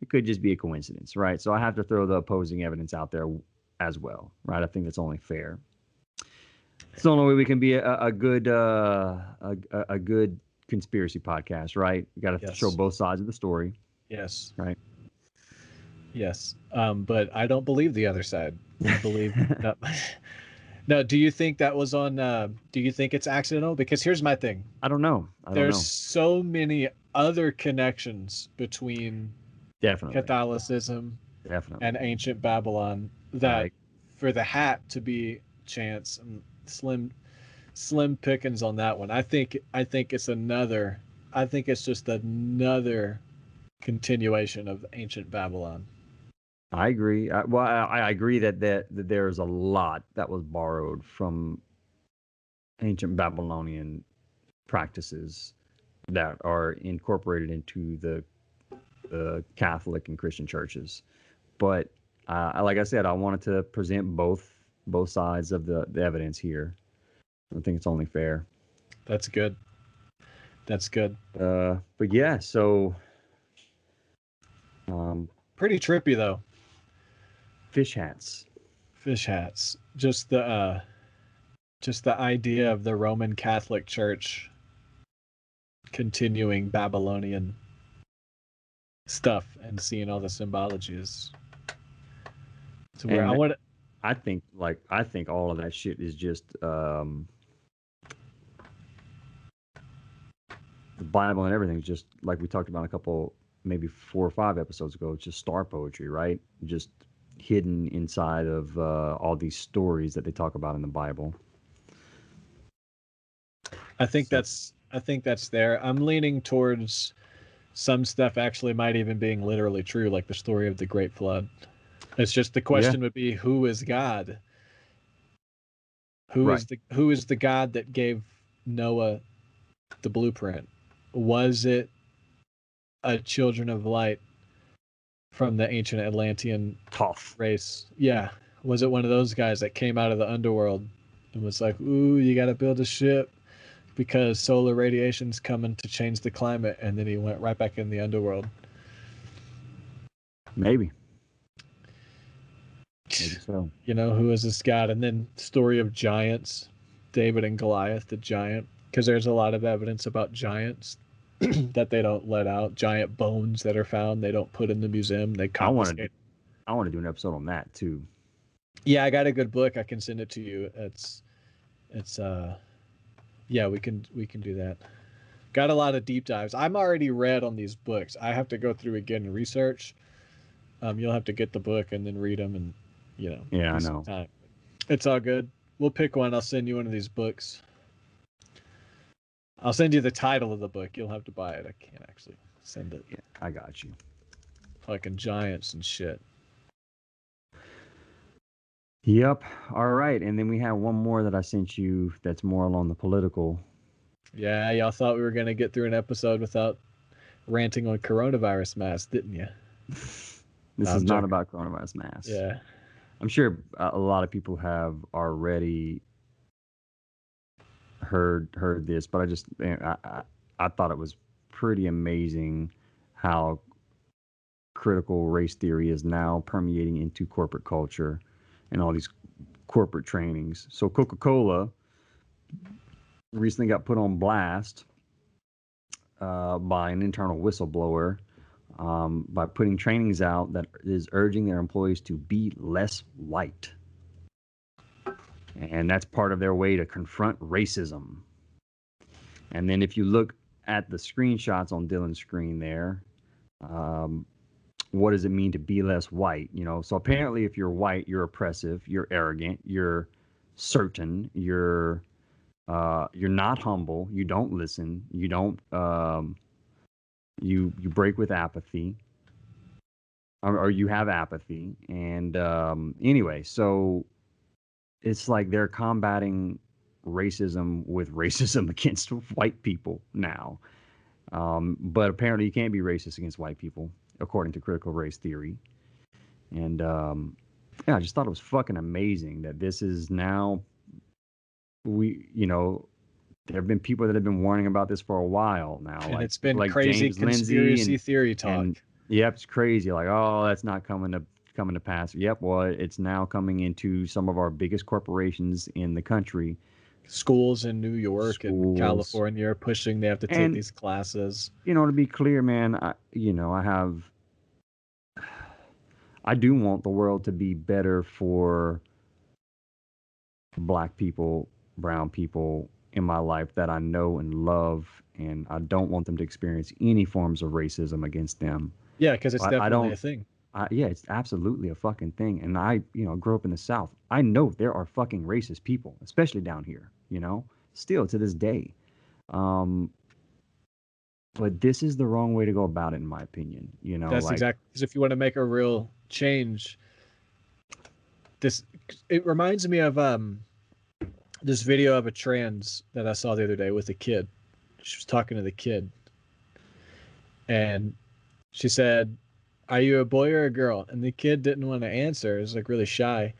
it could just be a coincidence, right? So I have to throw the opposing evidence out there as well, right? I think that's only fair. It's the only way we can be a good conspiracy podcast, right? You got to show both sides of the story. Yes. Right. Yes, but I don't believe the other side. I believe that. No, do you think that was on? Do you think it's accidental? Because here's my thing. I don't know. There's so many other connections between Catholicism and ancient Babylon that for the hat to be chance, slim pickings on that one. I think it's another. I think it's just another continuation of ancient Babylon. I agree. I agree that there's a lot that was borrowed from ancient Babylonian practices that are incorporated into the Catholic and Christian churches. But like I said, I wanted to present both sides of the evidence here. I think it's only fair. That's good. That's good. But yeah, so pretty trippy though. Fish hats. Just the idea of the Roman Catholic Church continuing Babylonian stuff and seeing all the symbologies. So where I think all of that shit is just the Bible and everything's just like we talked about a couple, maybe 4 or 5 episodes ago. It's just star poetry, right? Just hidden inside of all these stories that they talk about in the Bible. I think that's there. I'm leaning towards some stuff actually might even being literally true, like the story of the Great Flood. It's just the question would be, who is God? Who is the God that gave Noah the blueprint? Was it a Children of Light from the ancient Atlantean Thoth race? Yeah. Was it one of those guys that came out of the underworld and was like, ooh, you got to build a ship because solar radiation's coming to change the climate, and then he went right back in the underworld? Maybe so. You know, who is this God? And then story of giants, David and Goliath, the giant, because there's a lot of evidence about giants that they don't let out, giant bones that are found they don't put in the museum. They confiscate. I want to do an episode on that too. Yeah, I got a good book. I can send it to you. It's we can do that. Got a lot of deep dives. I'm already read on these books. I have to go through again and research. You'll have to get the book and then read them, and you know. Yeah, I know. Time. It's all good. We'll pick one. I'll send you one of these books. I'll send you the title of the book. You'll have to buy it. I can't actually send it. Yeah, I got you. Fucking giants and shit. Yep. All right. And then we have one more that I sent you that's more along the political. Yeah, y'all thought we were going to get through an episode without ranting on coronavirus masks, didn't you? This is not about coronavirus masks. Yeah. I'm sure a lot of people have already heard this, but I thought it was pretty amazing how critical race theory is now permeating into corporate culture and all these corporate trainings. So CocaCola recently got put on blast by an internal whistleblower by putting trainings out that is urging their employees to be less white. And that's part of their way to confront racism. And then if you look at the screenshots on Dylan's screen there, what does it mean to be less white? You know, so apparently if you're white, you're oppressive, you're arrogant, you're certain, you're not humble, you don't listen, you don't, you break with apathy, or you have apathy. And anyway, so it's like they're combating racism with racism against white people now. But apparently you can't be racist against white people, according to critical race theory. And yeah, I just thought it was fucking amazing that this is now, you know, there have been people that have been warning about this for a while now. And like, it's been like crazy James conspiracy and, theory talk. And, yep, it's crazy. Like, oh, that's not coming to pass. Yep, well, it's now coming into some of our biggest corporations in the country. Schools in New York and California are pushing. They have to take these classes. You know, to be clear, man, I do want the world to be better for black people, brown people in my life that I know and love, and I don't want them to experience any forms of racism against them. Yeah, because it's definitely a thing. Yeah, it's absolutely a fucking thing. And I, you know, grew up in the South. I know there are fucking racist people, especially down here, you know, still to this day. But this is the wrong way to go about it, in my opinion. You know, that's like, exactly, because if you want to make a real change, it reminds me of this video of a trans that I saw the other day with a kid. She was talking to the kid, and she said, "Are you a boy or a girl?" And the kid didn't want to answer. It was like really shy.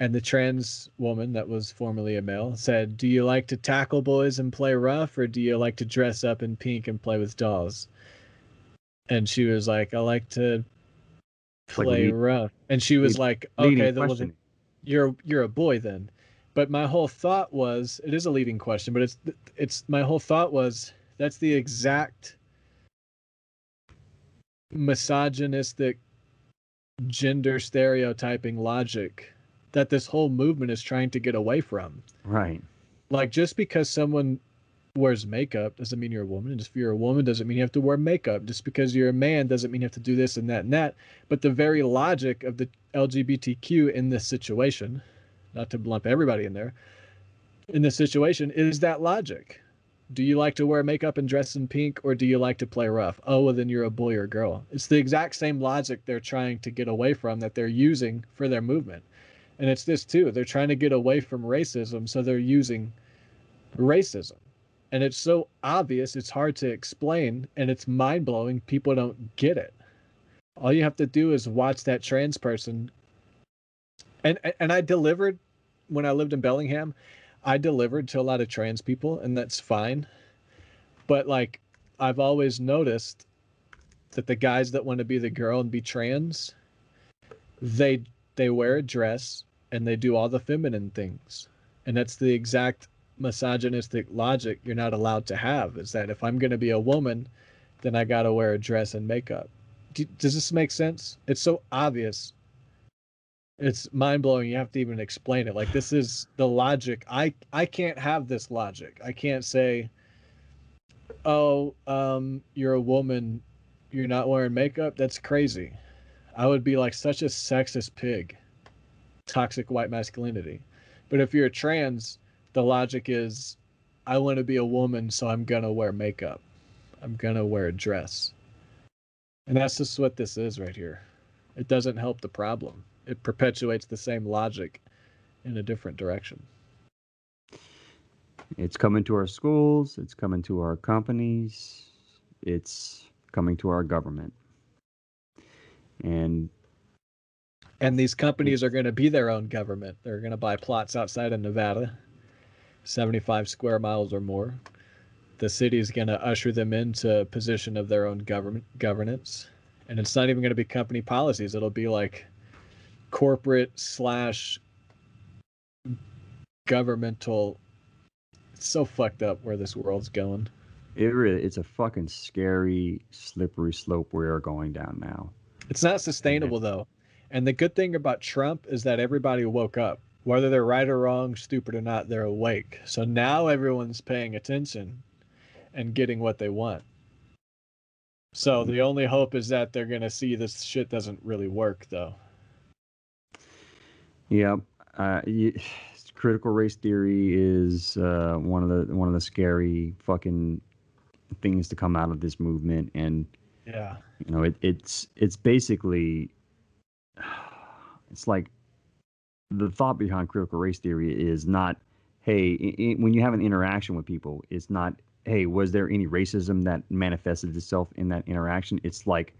And the trans woman that was formerly a male said, "Do you like to tackle boys and play rough, or do you like to dress up in pink and play with dolls?" And she was like, "I like to play rough." And she was like, "Okay, then you're a boy then." But my whole thought was, it is a leading question, but it's my whole thought was, that's the exact misogynistic gender stereotyping logic that this whole movement is trying to get away from. Right. Like, just because someone wears makeup doesn't mean you're a woman. And just if you're a woman doesn't mean you have to wear makeup. Just because you're a man doesn't mean you have to do this and that and that. But the very logic of the LGBTQ in this situation, not to lump everybody in there, in this situation is that logic. Do you like to wear makeup and dress in pink, or do you like to play rough? Oh, well, then you're a boy or girl. It's the exact same logic they're trying to get away from, that they're using for their movement. And it's this too. They're trying to get away from racism, so they're using racism. And it's so obvious, it's hard to explain, and it's mind-blowing. People don't get it. All you have to do is watch that trans person. And I delivered, when I lived in Bellingham, I delivered to a lot of trans people, and that's fine. But like, I've always noticed that the guys that want to be the girl and be trans, they wear a dress and they do all the feminine things. And that's the exact misogynistic logic you're not allowed to have, is that if I'm going to be a woman, then I got to wear a dress and makeup. Does this make sense? It's so obvious. It's mind-blowing. You have to even explain it. Like, this is the logic. I can't have this logic. I can't say, oh, you're a woman, you're not wearing makeup. That's crazy. I would be like such a sexist pig. Toxic white masculinity. But if you're a trans, the logic is, I want to be a woman, so I'm going to wear makeup. I'm going to wear a dress. And that's just what this is right here. It doesn't help the problem. It perpetuates the same logic in a different direction. It's coming to our schools. It's coming to our companies. It's coming to our government. And these companies are going to be their own government. They're going to buy plots outside of Nevada, 75 square miles or more. The city is going to usher them into a position of their own governance. And it's not even going to be company policies. It'll be like corporate / governmental. It's so fucked up where this world's going. It's a fucking scary, slippery slope we are going down now. It's not sustainable, though. And the good thing about Trump is that everybody woke up. Whether they're right or wrong, stupid or not, they're awake. So now everyone's paying attention and getting what they want. So the only hope is that they're going to see this shit doesn't really work, though. Yeah. Critical race theory is one of the scary fucking things to come out of this movement. And, yeah, you know, it's basically... It's like the thought behind critical race theory is not, hey, when you have an interaction with people, it's not, hey, was there any racism that manifested itself in that interaction? It's like,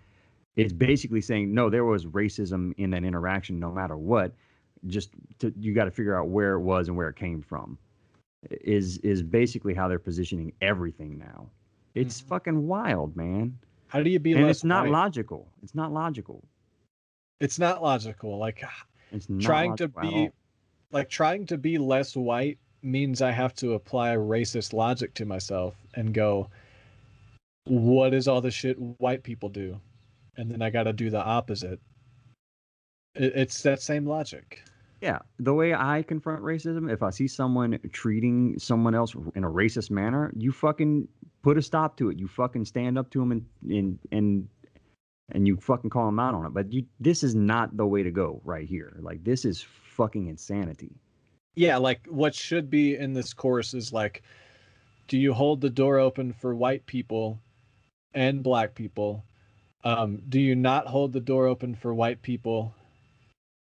it's basically saying, no, there was racism in that interaction no matter what. Just you got to figure out where it was and where it came from is basically how they're positioning everything now. It's fucking wild, man. How do you be? And it's not white? Logical. It's not logical. It's not logical. Like, it's not trying to be less white means I have to apply racist logic to myself and go, what is all the shit white people do? And then I got to do the opposite. It's that same logic. Yeah. The way I confront racism, if I see someone treating someone else in a racist manner, you fucking put a stop to it. You fucking stand up to them and you fucking call them out on it. But this is not the way to go right here. Like, this is fucking insanity. Yeah, like, what should be in this course is, like, do you hold the door open for white people and black people? Do you not hold the door open for white people?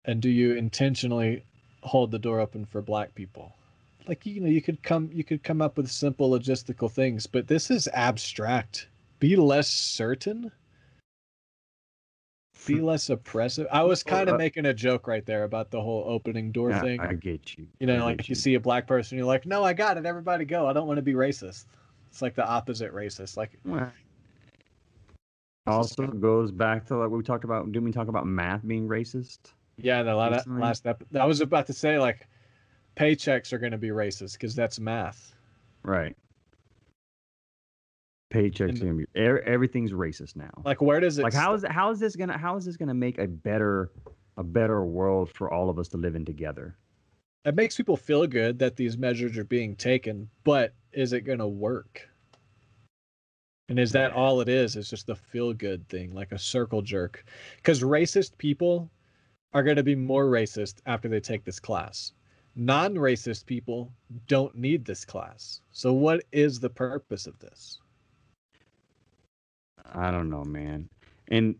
And do you intentionally hold the door open for black people? Like, you know, you could come up with simple logistical things, but this is abstract. Be less certain. Be less oppressive. I was kind of making a joke right there about the whole opening door thing. I get you. You know, like, you see a black person, you're like, no, I got it. Everybody go. I don't want to be racist. It's like the opposite racist. Like, well, also goes back to, like, we talked about. Didn't we talk about math being racist? Yeah, the last episode. I was about to say, like, paychecks are going to be racist because that's math. Right. Paychecks are going to be everything's racist now. Like, where does it? Like, how is this gonna make a better world for all of us to live in together? It makes people feel good that these measures are being taken, but is it going to work? And is that all it is? It's just the feel good thing, like a circle jerk, because racist people are going to be more racist after they take this class. Non-racist people don't need this class. So what is the purpose of this? I don't know, man. And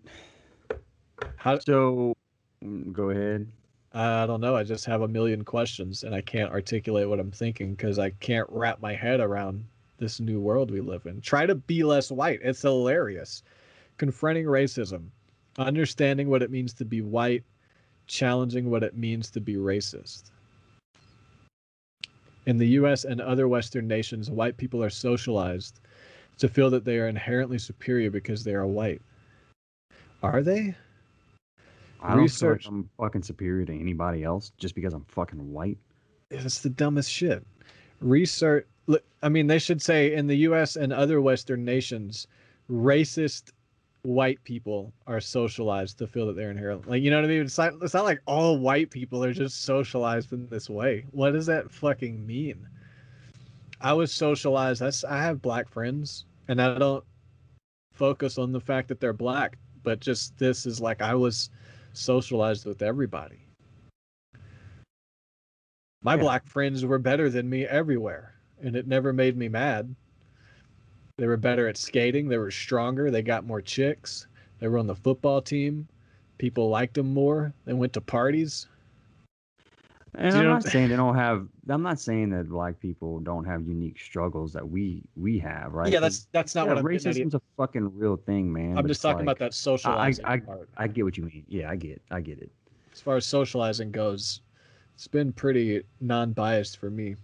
so go ahead. I don't know. I just have a million questions and I can't articulate what I'm thinking because I can't wrap my head around this new world we live in. Try to be less white. It's hilarious. Confronting racism, understanding what it means to be white, challenging what it means to be racist. In the U.S. and other Western nations, white people are socialized to feel that they are inherently superior because they are white. Are they? I don't feel like I'm fucking superior to anybody else just because I'm fucking white. It's the dumbest shit. Research. I mean, they should say in the U.S. and other Western nations, racist white people are socialized to feel that they're inherent, like, you know what I mean? It's not like all white people are just socialized in this way. What does that fucking mean? I was socialized. I have black friends, and I don't focus on the fact that they're black, but just this is like I was socialized with everybody. My black friends were better than me everywhere, and it never made me mad. They were better at skating. They were stronger. They got more chicks. They were on the football team. People liked them more. They went to parties. And I'm not saying they don't have. I'm not saying that black people don't have unique struggles that we have, right? Yeah, that's not what I'm saying. Racism's a fucking real thing, man. I'm just talking about that socializing part. I get what you mean. Yeah, I get it. As far as socializing goes, it's been pretty non-biased for me.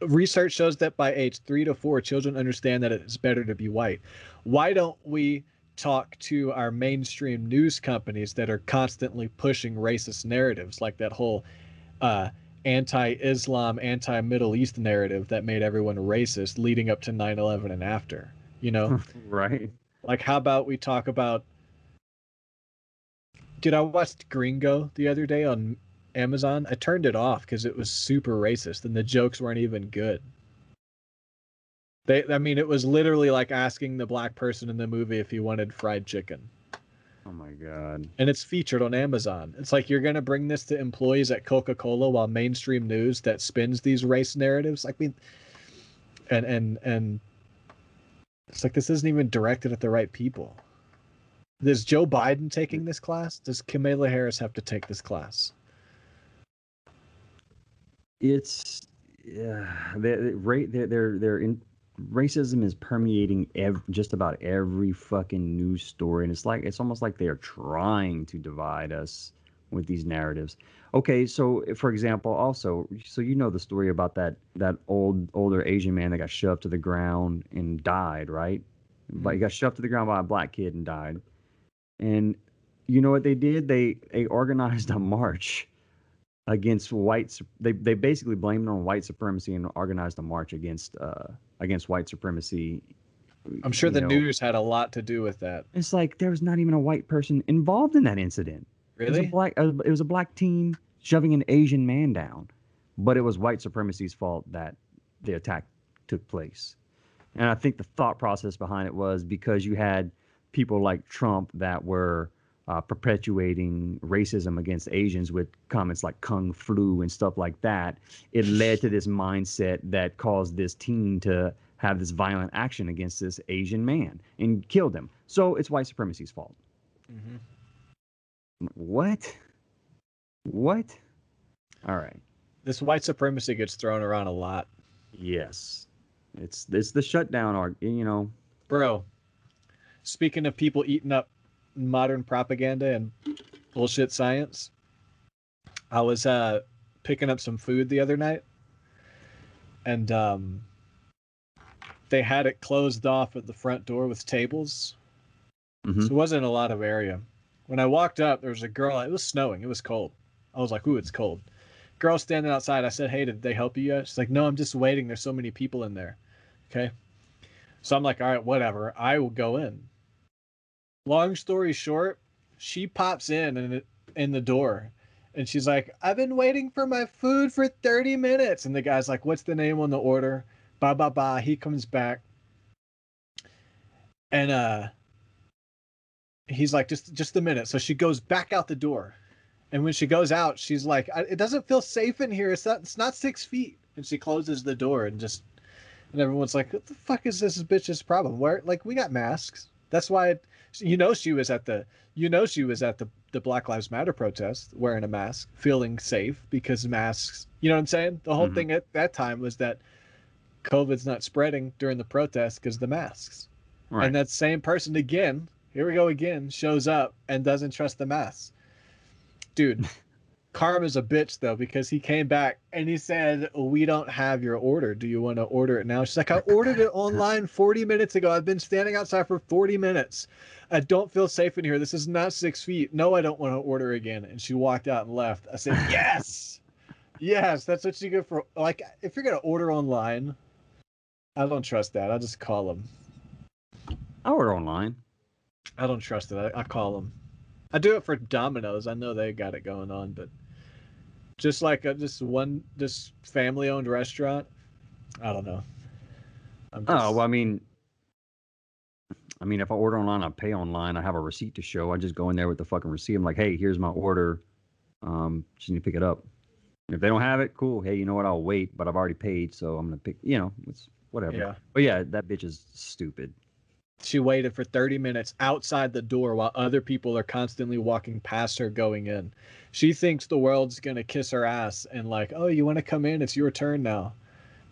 Research shows that by age 3 to 4, children understand that it's better to be white. Why don't we talk to our mainstream news companies that are constantly pushing racist narratives, like that whole anti-Islam, anti-Middle East narrative that made everyone racist leading up to 9/11 and after, you know? Right. Like, how about we talk about... Dude, I watched Gringo the other day on Amazon, I turned it off because it was super racist and the jokes weren't even good. I mean, it was literally like asking the black person in the movie if he wanted fried chicken. Oh my God. And it's featured on Amazon. It's like, you're going to bring this to employees at CocaCola while mainstream news that spins these race narratives. Like, we, and it's like, this isn't even directed at the right people. Is Joe Biden taking this class? Does Kamala Harris have to take this class? It's, yeah, they're in. Racism is permeating just about every fucking news story, and it's like, it's almost like they are trying to divide us with these narratives. Okay, so for example, also, so you know the story about that older Asian man that got shoved to the ground and died, right? But he got shoved to the ground by a black kid and died. And you know what they did? They organized a march against whites. They basically blamed it on white supremacy and organized a march against white supremacy. I'm sure the news had a lot to do with that. It's like, there was not even a white person involved in that incident. Really? It was a black teen shoving an Asian man down, but it was white supremacy's fault that the attack took place. And I think the thought process behind it was because you had people like Trump that were perpetuating racism against Asians with comments like Kung Flu and stuff like that. It led to this mindset that caused this teen to have this violent action against this Asian man and killed him. So it's white supremacy's fault. Mm-hmm. What? All right. This white supremacy gets thrown around a lot. Yes. It's the shutdown argument, you know. Bro, speaking of people eating up modern propaganda and bullshit science, I was picking up some food the other night, and they had it closed off at the front door with tables. Mm-hmm. So it wasn't a lot of area. When I walked up, there was a girl. It was snowing. It was cold. I was like, ooh, it's cold. Girl standing outside. I said, hey, did they help you yet? She's like, no, I'm just waiting. There's so many people in there. Okay. So I'm like, all right, whatever. I will go in. Long story short, she pops in the door, and she's like, I've been waiting for my food for 30 minutes. And the guy's like, what's the name on the order? Ba, ba, ba. He comes back, and he's like, just a minute. So she goes back out the door, and when she goes out, she's like, it doesn't feel safe in here. It's not 6 feet. And she closes the door, and everyone's like, what the fuck is this bitch's problem? Where, like, we got masks. That's why, she was at the Black Lives Matter protest wearing a mask, feeling safe because masks, you know what I'm saying? The whole mm-hmm. thing at that time was that COVID's not spreading during the protest because of the masks. Right. And that same person again, here we go again, shows up and doesn't trust the masks. Dude, karma's a bitch though, because he came back and he said, we don't have your order. Do you want to order it now? She's like, I ordered it online 40 minutes ago. I've been standing outside for 40 minutes. I don't feel safe in here. This is not 6 feet. No, I don't want to order again. And she walked out and left. I said, yes. Yes, that's what you get for, like, if you're going to order online, I don't trust that. I'll just call them. I order online. I don't trust it. I call them. I do it for Domino's. I know they got it going on, but just like this family-owned restaurant, I don't know. Oh, well, I mean, if I order online, I pay online. I have a receipt to show. I just go in there with the fucking receipt. I'm like, hey, here's my order. Just need to pick it up. And if they don't have it, cool. Hey, you know what? I'll wait, but I've already paid, so I'm gonna pick. You know, it's whatever. Yeah. But yeah, that bitch is stupid. She waited for 30 minutes outside the door while other people are constantly walking past her going in. She thinks the world's going to kiss her ass and like, oh, you want to come in? It's your turn now.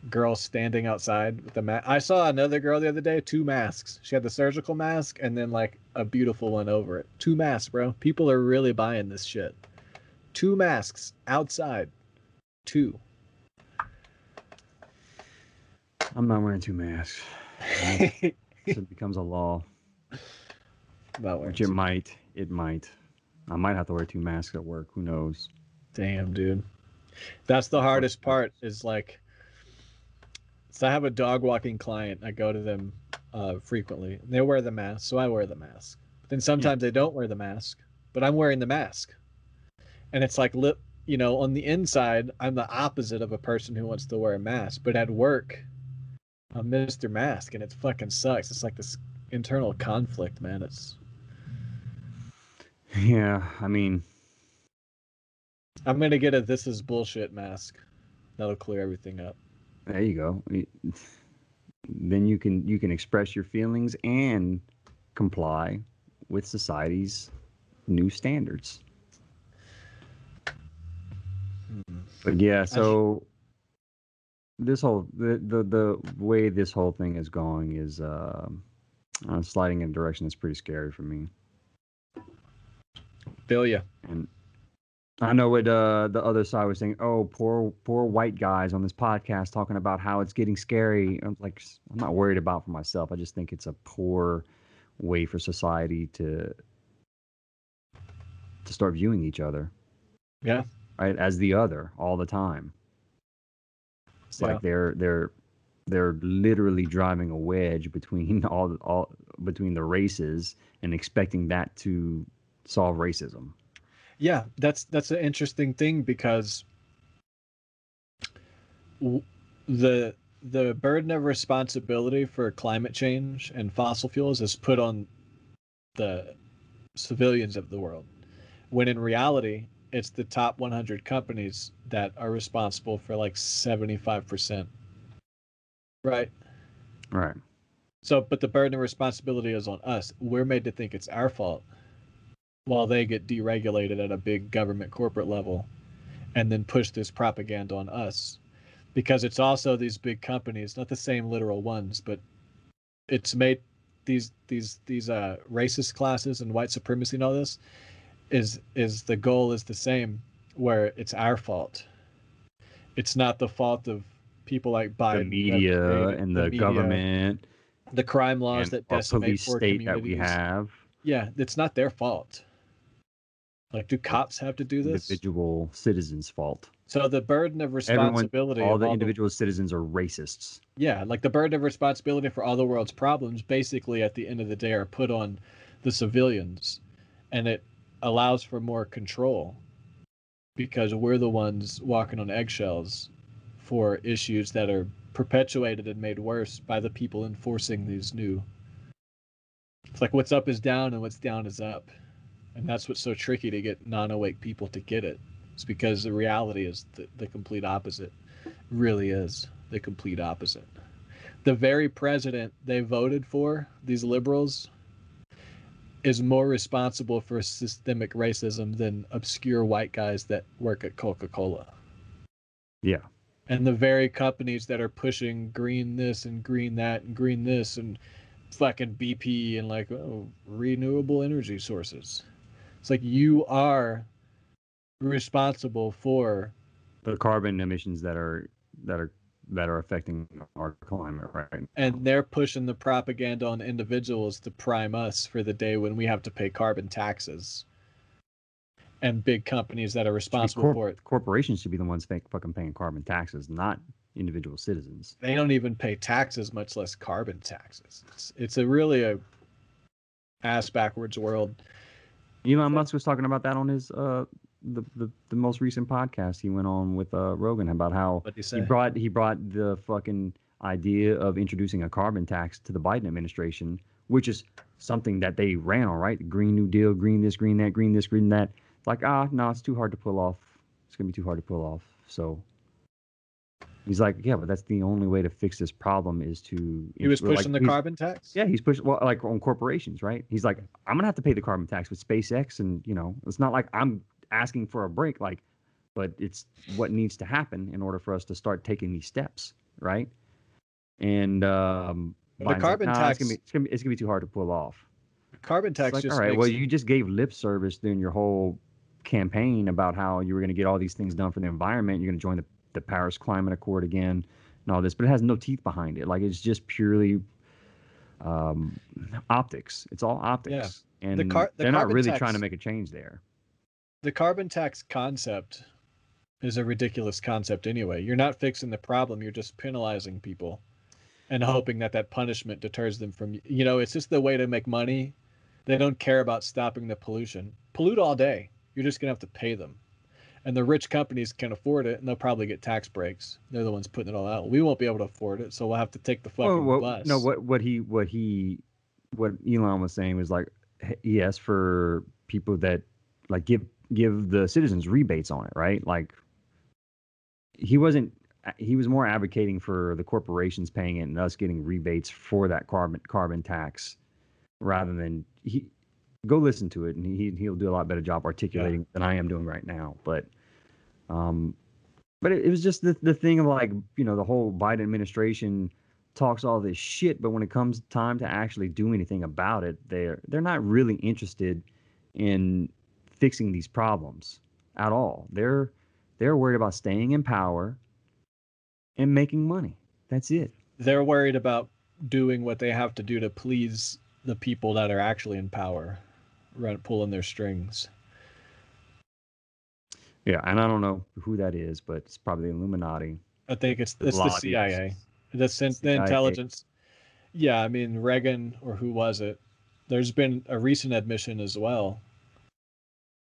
Girl standing outside with the mask. I saw another girl the other day, two masks. She had the surgical mask and then like a beautiful one over it. Two masks, bro. People are really buying this shit. Two masks outside. Two. I'm not wearing two masks. It becomes a law. Which it might. It might. I might have to wear two masks at work. Who knows? Damn, dude. That's the hardest part is like, so I have a dog walking client. I go to them frequently. They wear the mask, so I wear the mask. But then sometimes they don't wear the mask, but I'm wearing the mask. And it's like, you know, on the inside, I'm the opposite of a person who wants to wear a mask. But at work, I'm Mr. Mask, and it fucking sucks. It's like this internal conflict, man. It's... yeah, I mean... I'm going to get a This Is Bullshit mask. That'll clear everything up. There you go. Then you can express your feelings and comply with society's new standards. But yeah, so this whole the way this whole thing is going is sliding in a direction that's pretty scary for me. Feel ya. And I know what the other side was saying. Oh, poor white guys on this podcast talking about how it's getting scary. I'm like, I'm not worried about for myself. I just think it's a poor way for society to start viewing each other. Yeah. Right, as the other all the time. It's like they're literally driving a wedge between all between the races and expecting that to solve racism. Yeah, that's an interesting thing, because the burden of responsibility for climate change and fossil fuels is put on the civilians of the world, when in reality, it's the top 100 companies that are responsible for like 75%. Right? Right. So, but the burden of responsibility is on us. We're made to think it's our fault while they get deregulated at a big government corporate level and then push this propaganda on us, because it's also these big companies, not the same literal ones, but it's made these racist classes and white supremacy and all this. Is the goal is the same, where it's our fault. It's not the fault of people like Biden, the media, and the media, government, the crime laws that decimate poor communities that we have. Yeah, it's not their fault. Like, do cops have to do this? Individual citizens' fault. So the burden of responsibility. All the individual citizens are racists. Yeah, like the burden of responsibility for all the world's problems, basically at the end of the day, are put on the civilians, and it allows for more control, because we're the ones walking on eggshells for issues that are perpetuated and made worse by the people enforcing these new. It's like what's up is down and what's down is up. And that's what's so tricky to get non-awake people to get it. It's because the reality is the complete opposite. It really is the complete opposite. The very president they voted for, these liberals, is more responsible for systemic racism than obscure white guys that work at CocaCola. Yeah. And the very companies that are pushing green this and green that and green this and fucking BP and like, oh, renewable energy sources. It's like you are responsible for the carbon emissions that are affecting our climate right now. And they're pushing the propaganda on individuals to prime us for the day when we have to pay carbon taxes. And big companies that are responsible for it. Corporations should be the ones fucking paying carbon taxes, not individual citizens. They don't even pay taxes, much less carbon taxes. It's really a ass-backwards world. Elon Musk was talking about that on his... The most recent podcast he went on with Rogan about how he brought the fucking idea of introducing a carbon tax to the Biden administration, which is something that they ran on, right? The Green New Deal, green this, green that, green this, green that. Like, no, it's too hard to pull off. It's going to be too hard to pull off. So he's like, yeah, but that's the only way to fix this problem is to... He was pushing the carbon tax? Yeah, he's pushing, well, like on corporations, right? He's like, I'm going to have to pay the carbon tax with SpaceX and, you know, it's not like I'm asking for a break, like, but it's what needs to happen in order for us to start taking these steps, right? And the carbon tax, it's gonna be too hard to pull off. Carbon tax, like, just all right. Well, you just gave lip service during your whole campaign about how you were going to get all these things done for the environment. You're going to join the Paris Climate Accord again, and all this, but it has no teeth behind it. Like, it's just purely optics. It's all optics, yeah. And they're not really trying to make a change there. The carbon tax concept is a ridiculous concept anyway. You're not fixing the problem. You're just penalizing people and hoping that punishment deters them from, you know, it's just the way to make money. They don't care about stopping the pollution. Pollute all day. You're just going to have to pay them. and the rich companies can afford it, and they'll probably get tax breaks. They're the ones putting it all out. We won't be able to afford it, so we'll have to take the fucking bus. No, what Elon was saying was like, he asked for people that like give the citizens rebates on it, right? Like he was more advocating for the corporations paying it and us getting rebates for that carbon tax, rather than go listen to it, and he'll do a lot better job articulating than I am doing right now. But it was just the thing of like, you know, the whole Biden administration talks all this shit, but when it comes time to actually do anything about it, they're not really interested in fixing these problems at all. They're worried about staying in power and making money. That's it. They're worried about doing what they have to do to please the people that are actually in power, right, pulling their strings. Yeah, and I don't know who that is, but it's probably the Illuminati. I think it's the CIA. The intelligence. Yeah, I mean, Reagan, or who was it? There's been a recent admission as well.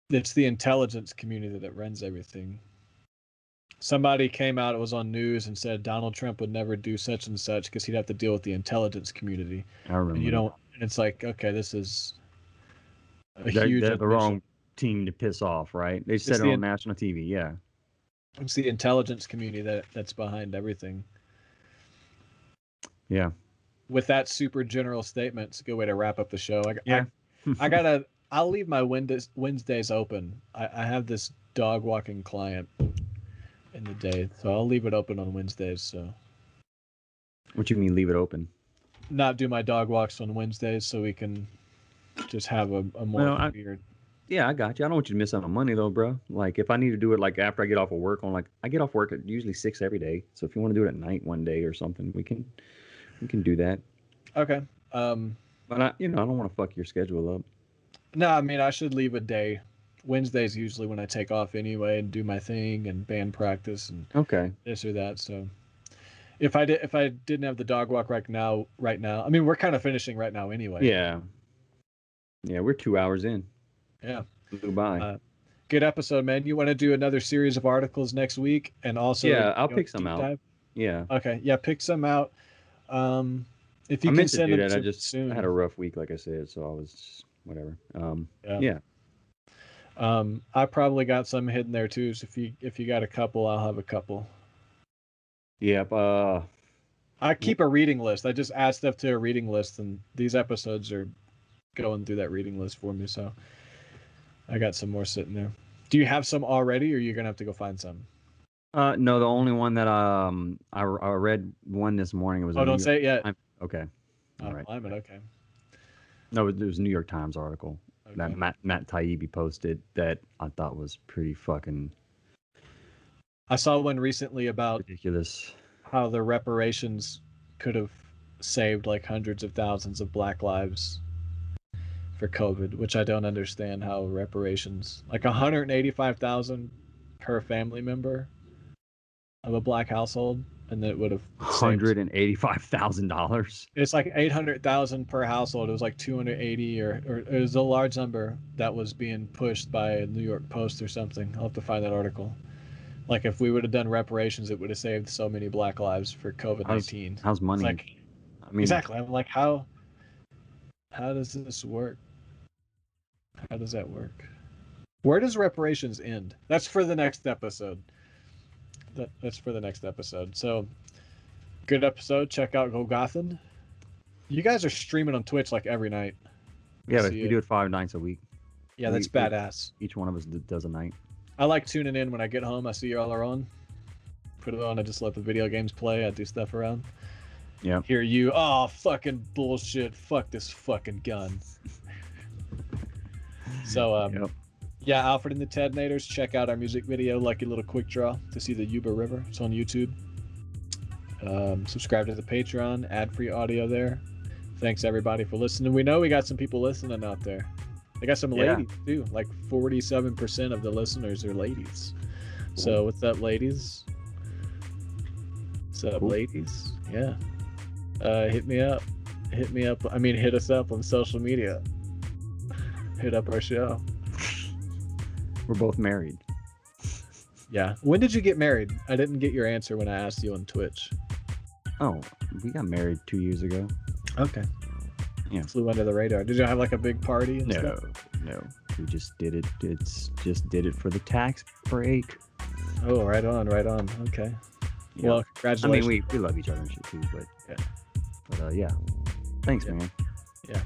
It's the intelligence community that runs everything. Somebody came out, it was on news, and said Donald Trump would never do such and such because he'd have to deal with the intelligence community. I remember. And you don't. And it's like, okay, this is huge. They're the wrong team to piss off, right? They said it on national TV. Yeah, it's the intelligence community that's behind everything. Yeah. With that super general statement, it's a good way to wrap up the show. I'll leave my Wednesdays open. I have this dog walking client in the day, so I'll leave it open on Wednesdays. So. What do you mean, leave it open? Not do my dog walks on Wednesdays, so we can just have a more weird. Yeah, I got you. I don't want you to miss out on money though, bro. Like if I need to do it, like after I get off of work, I get off work at usually 6 every day. So if you want to do it at night one day or something, we can do that. Okay. But I don't want to fuck your schedule up. No, I mean I should leave a day. Wednesday's usually when I take off anyway and do my thing and band practice and this or that. So. If I didn't have the dog walk right now, I mean, we're kind of finishing right now anyway. Yeah, we're 2 hours in. Yeah. Goodbye. Good episode, man. You want to do another series of articles next week, and also I'll pick some out. Dive? Yeah. Okay. Yeah, pick some out. If you I can meant send to do them that. To I just soon. I had a rough week, like I said, so I was just, whatever. I probably got some hidden there too. So if you got a couple, I'll have a couple. Yep. I keep a reading list. I just add stuff to a reading list, and these episodes are going through that reading list for me. So I got some more sitting there. Do you have some already, or you're gonna have to go find some? No. The only one that I read one this morning. It was. Oh, don't say it yet. Okay. All right. Okay. No, it was a New York Times article that Matt Taibbi posted that I thought was pretty fucking. I saw one recently about ridiculous how the reparations could have saved like hundreds of thousands of black lives for COVID, which I don't understand how reparations like $185,000 per family member of a black household, and that would have $185,000. It's like $800,000 per household. It was like 280 or it was a large number that was being pushed by a New York Post or something. I'll have to find that article. Like if we would have done reparations, it would have saved so many black lives for COVID-19. How's money? Like, I mean, exactly. I'm like, how does this work? How does that work? Where does reparations end? That's for the next episode. That's for the next episode. So, good episode. Check out Golgothan. You guys are streaming on Twitch like every night. Yeah, but we do it 5 nights a week. Yeah, that's badass. Each one of us does a night. I like tuning in when I get home. I see you all are on. Put it on. I just let the video games play. I do stuff around. Yeah. Hear you. Oh, fucking bullshit. Fuck this fucking gun. So, yeah, Alfred and the Tednators. Check out our music video, Lucky Little Quick Draw, to see the Yuba River. It's on YouTube. Subscribe to the Patreon. Ad-free audio there. Thanks, everybody, for listening. We know we got some people listening out there. I got some ladies too. Like 47% of the listeners are ladies. Cool. So what's up, ladies? What's up, ladies? Yeah. Hit me up. I mean, hit us up on social media. Hit up our show. We're both married. Yeah. When did you get married? I didn't get your answer when I asked you on Twitch. Oh, we got married 2 years ago. Okay. Yeah. Flew under the radar. Did you have like a big party? And stuff? No. We just did it. It's just did it for the tax break. Oh, right on, right on. Okay. Yeah. Well, congratulations. I mean, we love each other and shit too, but yeah. But yeah. Thanks, man. Yeah.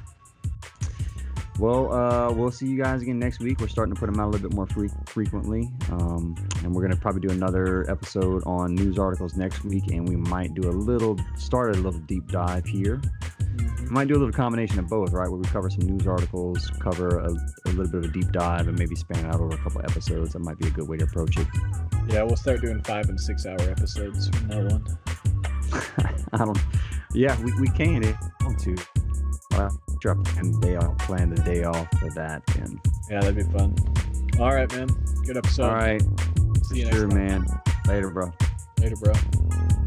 Well, we'll see you guys again next week. We're starting to put them out a little bit more frequently. And we're going to probably do another episode on news articles next week. And we might do start a little deep dive here. Mm-hmm. We might do a little combination of both, right? Where we cover some news articles, cover a little bit of a deep dive, and maybe span it out over a couple episodes. That might be a good way to approach it. Yeah, we'll start doing 5 and 6 hour episodes from now on. Yeah, we can if we want to. Plan the day off for that, and yeah, that'd be fun. All right, man. Good episode. All right. See you next time. Man. Later, bro.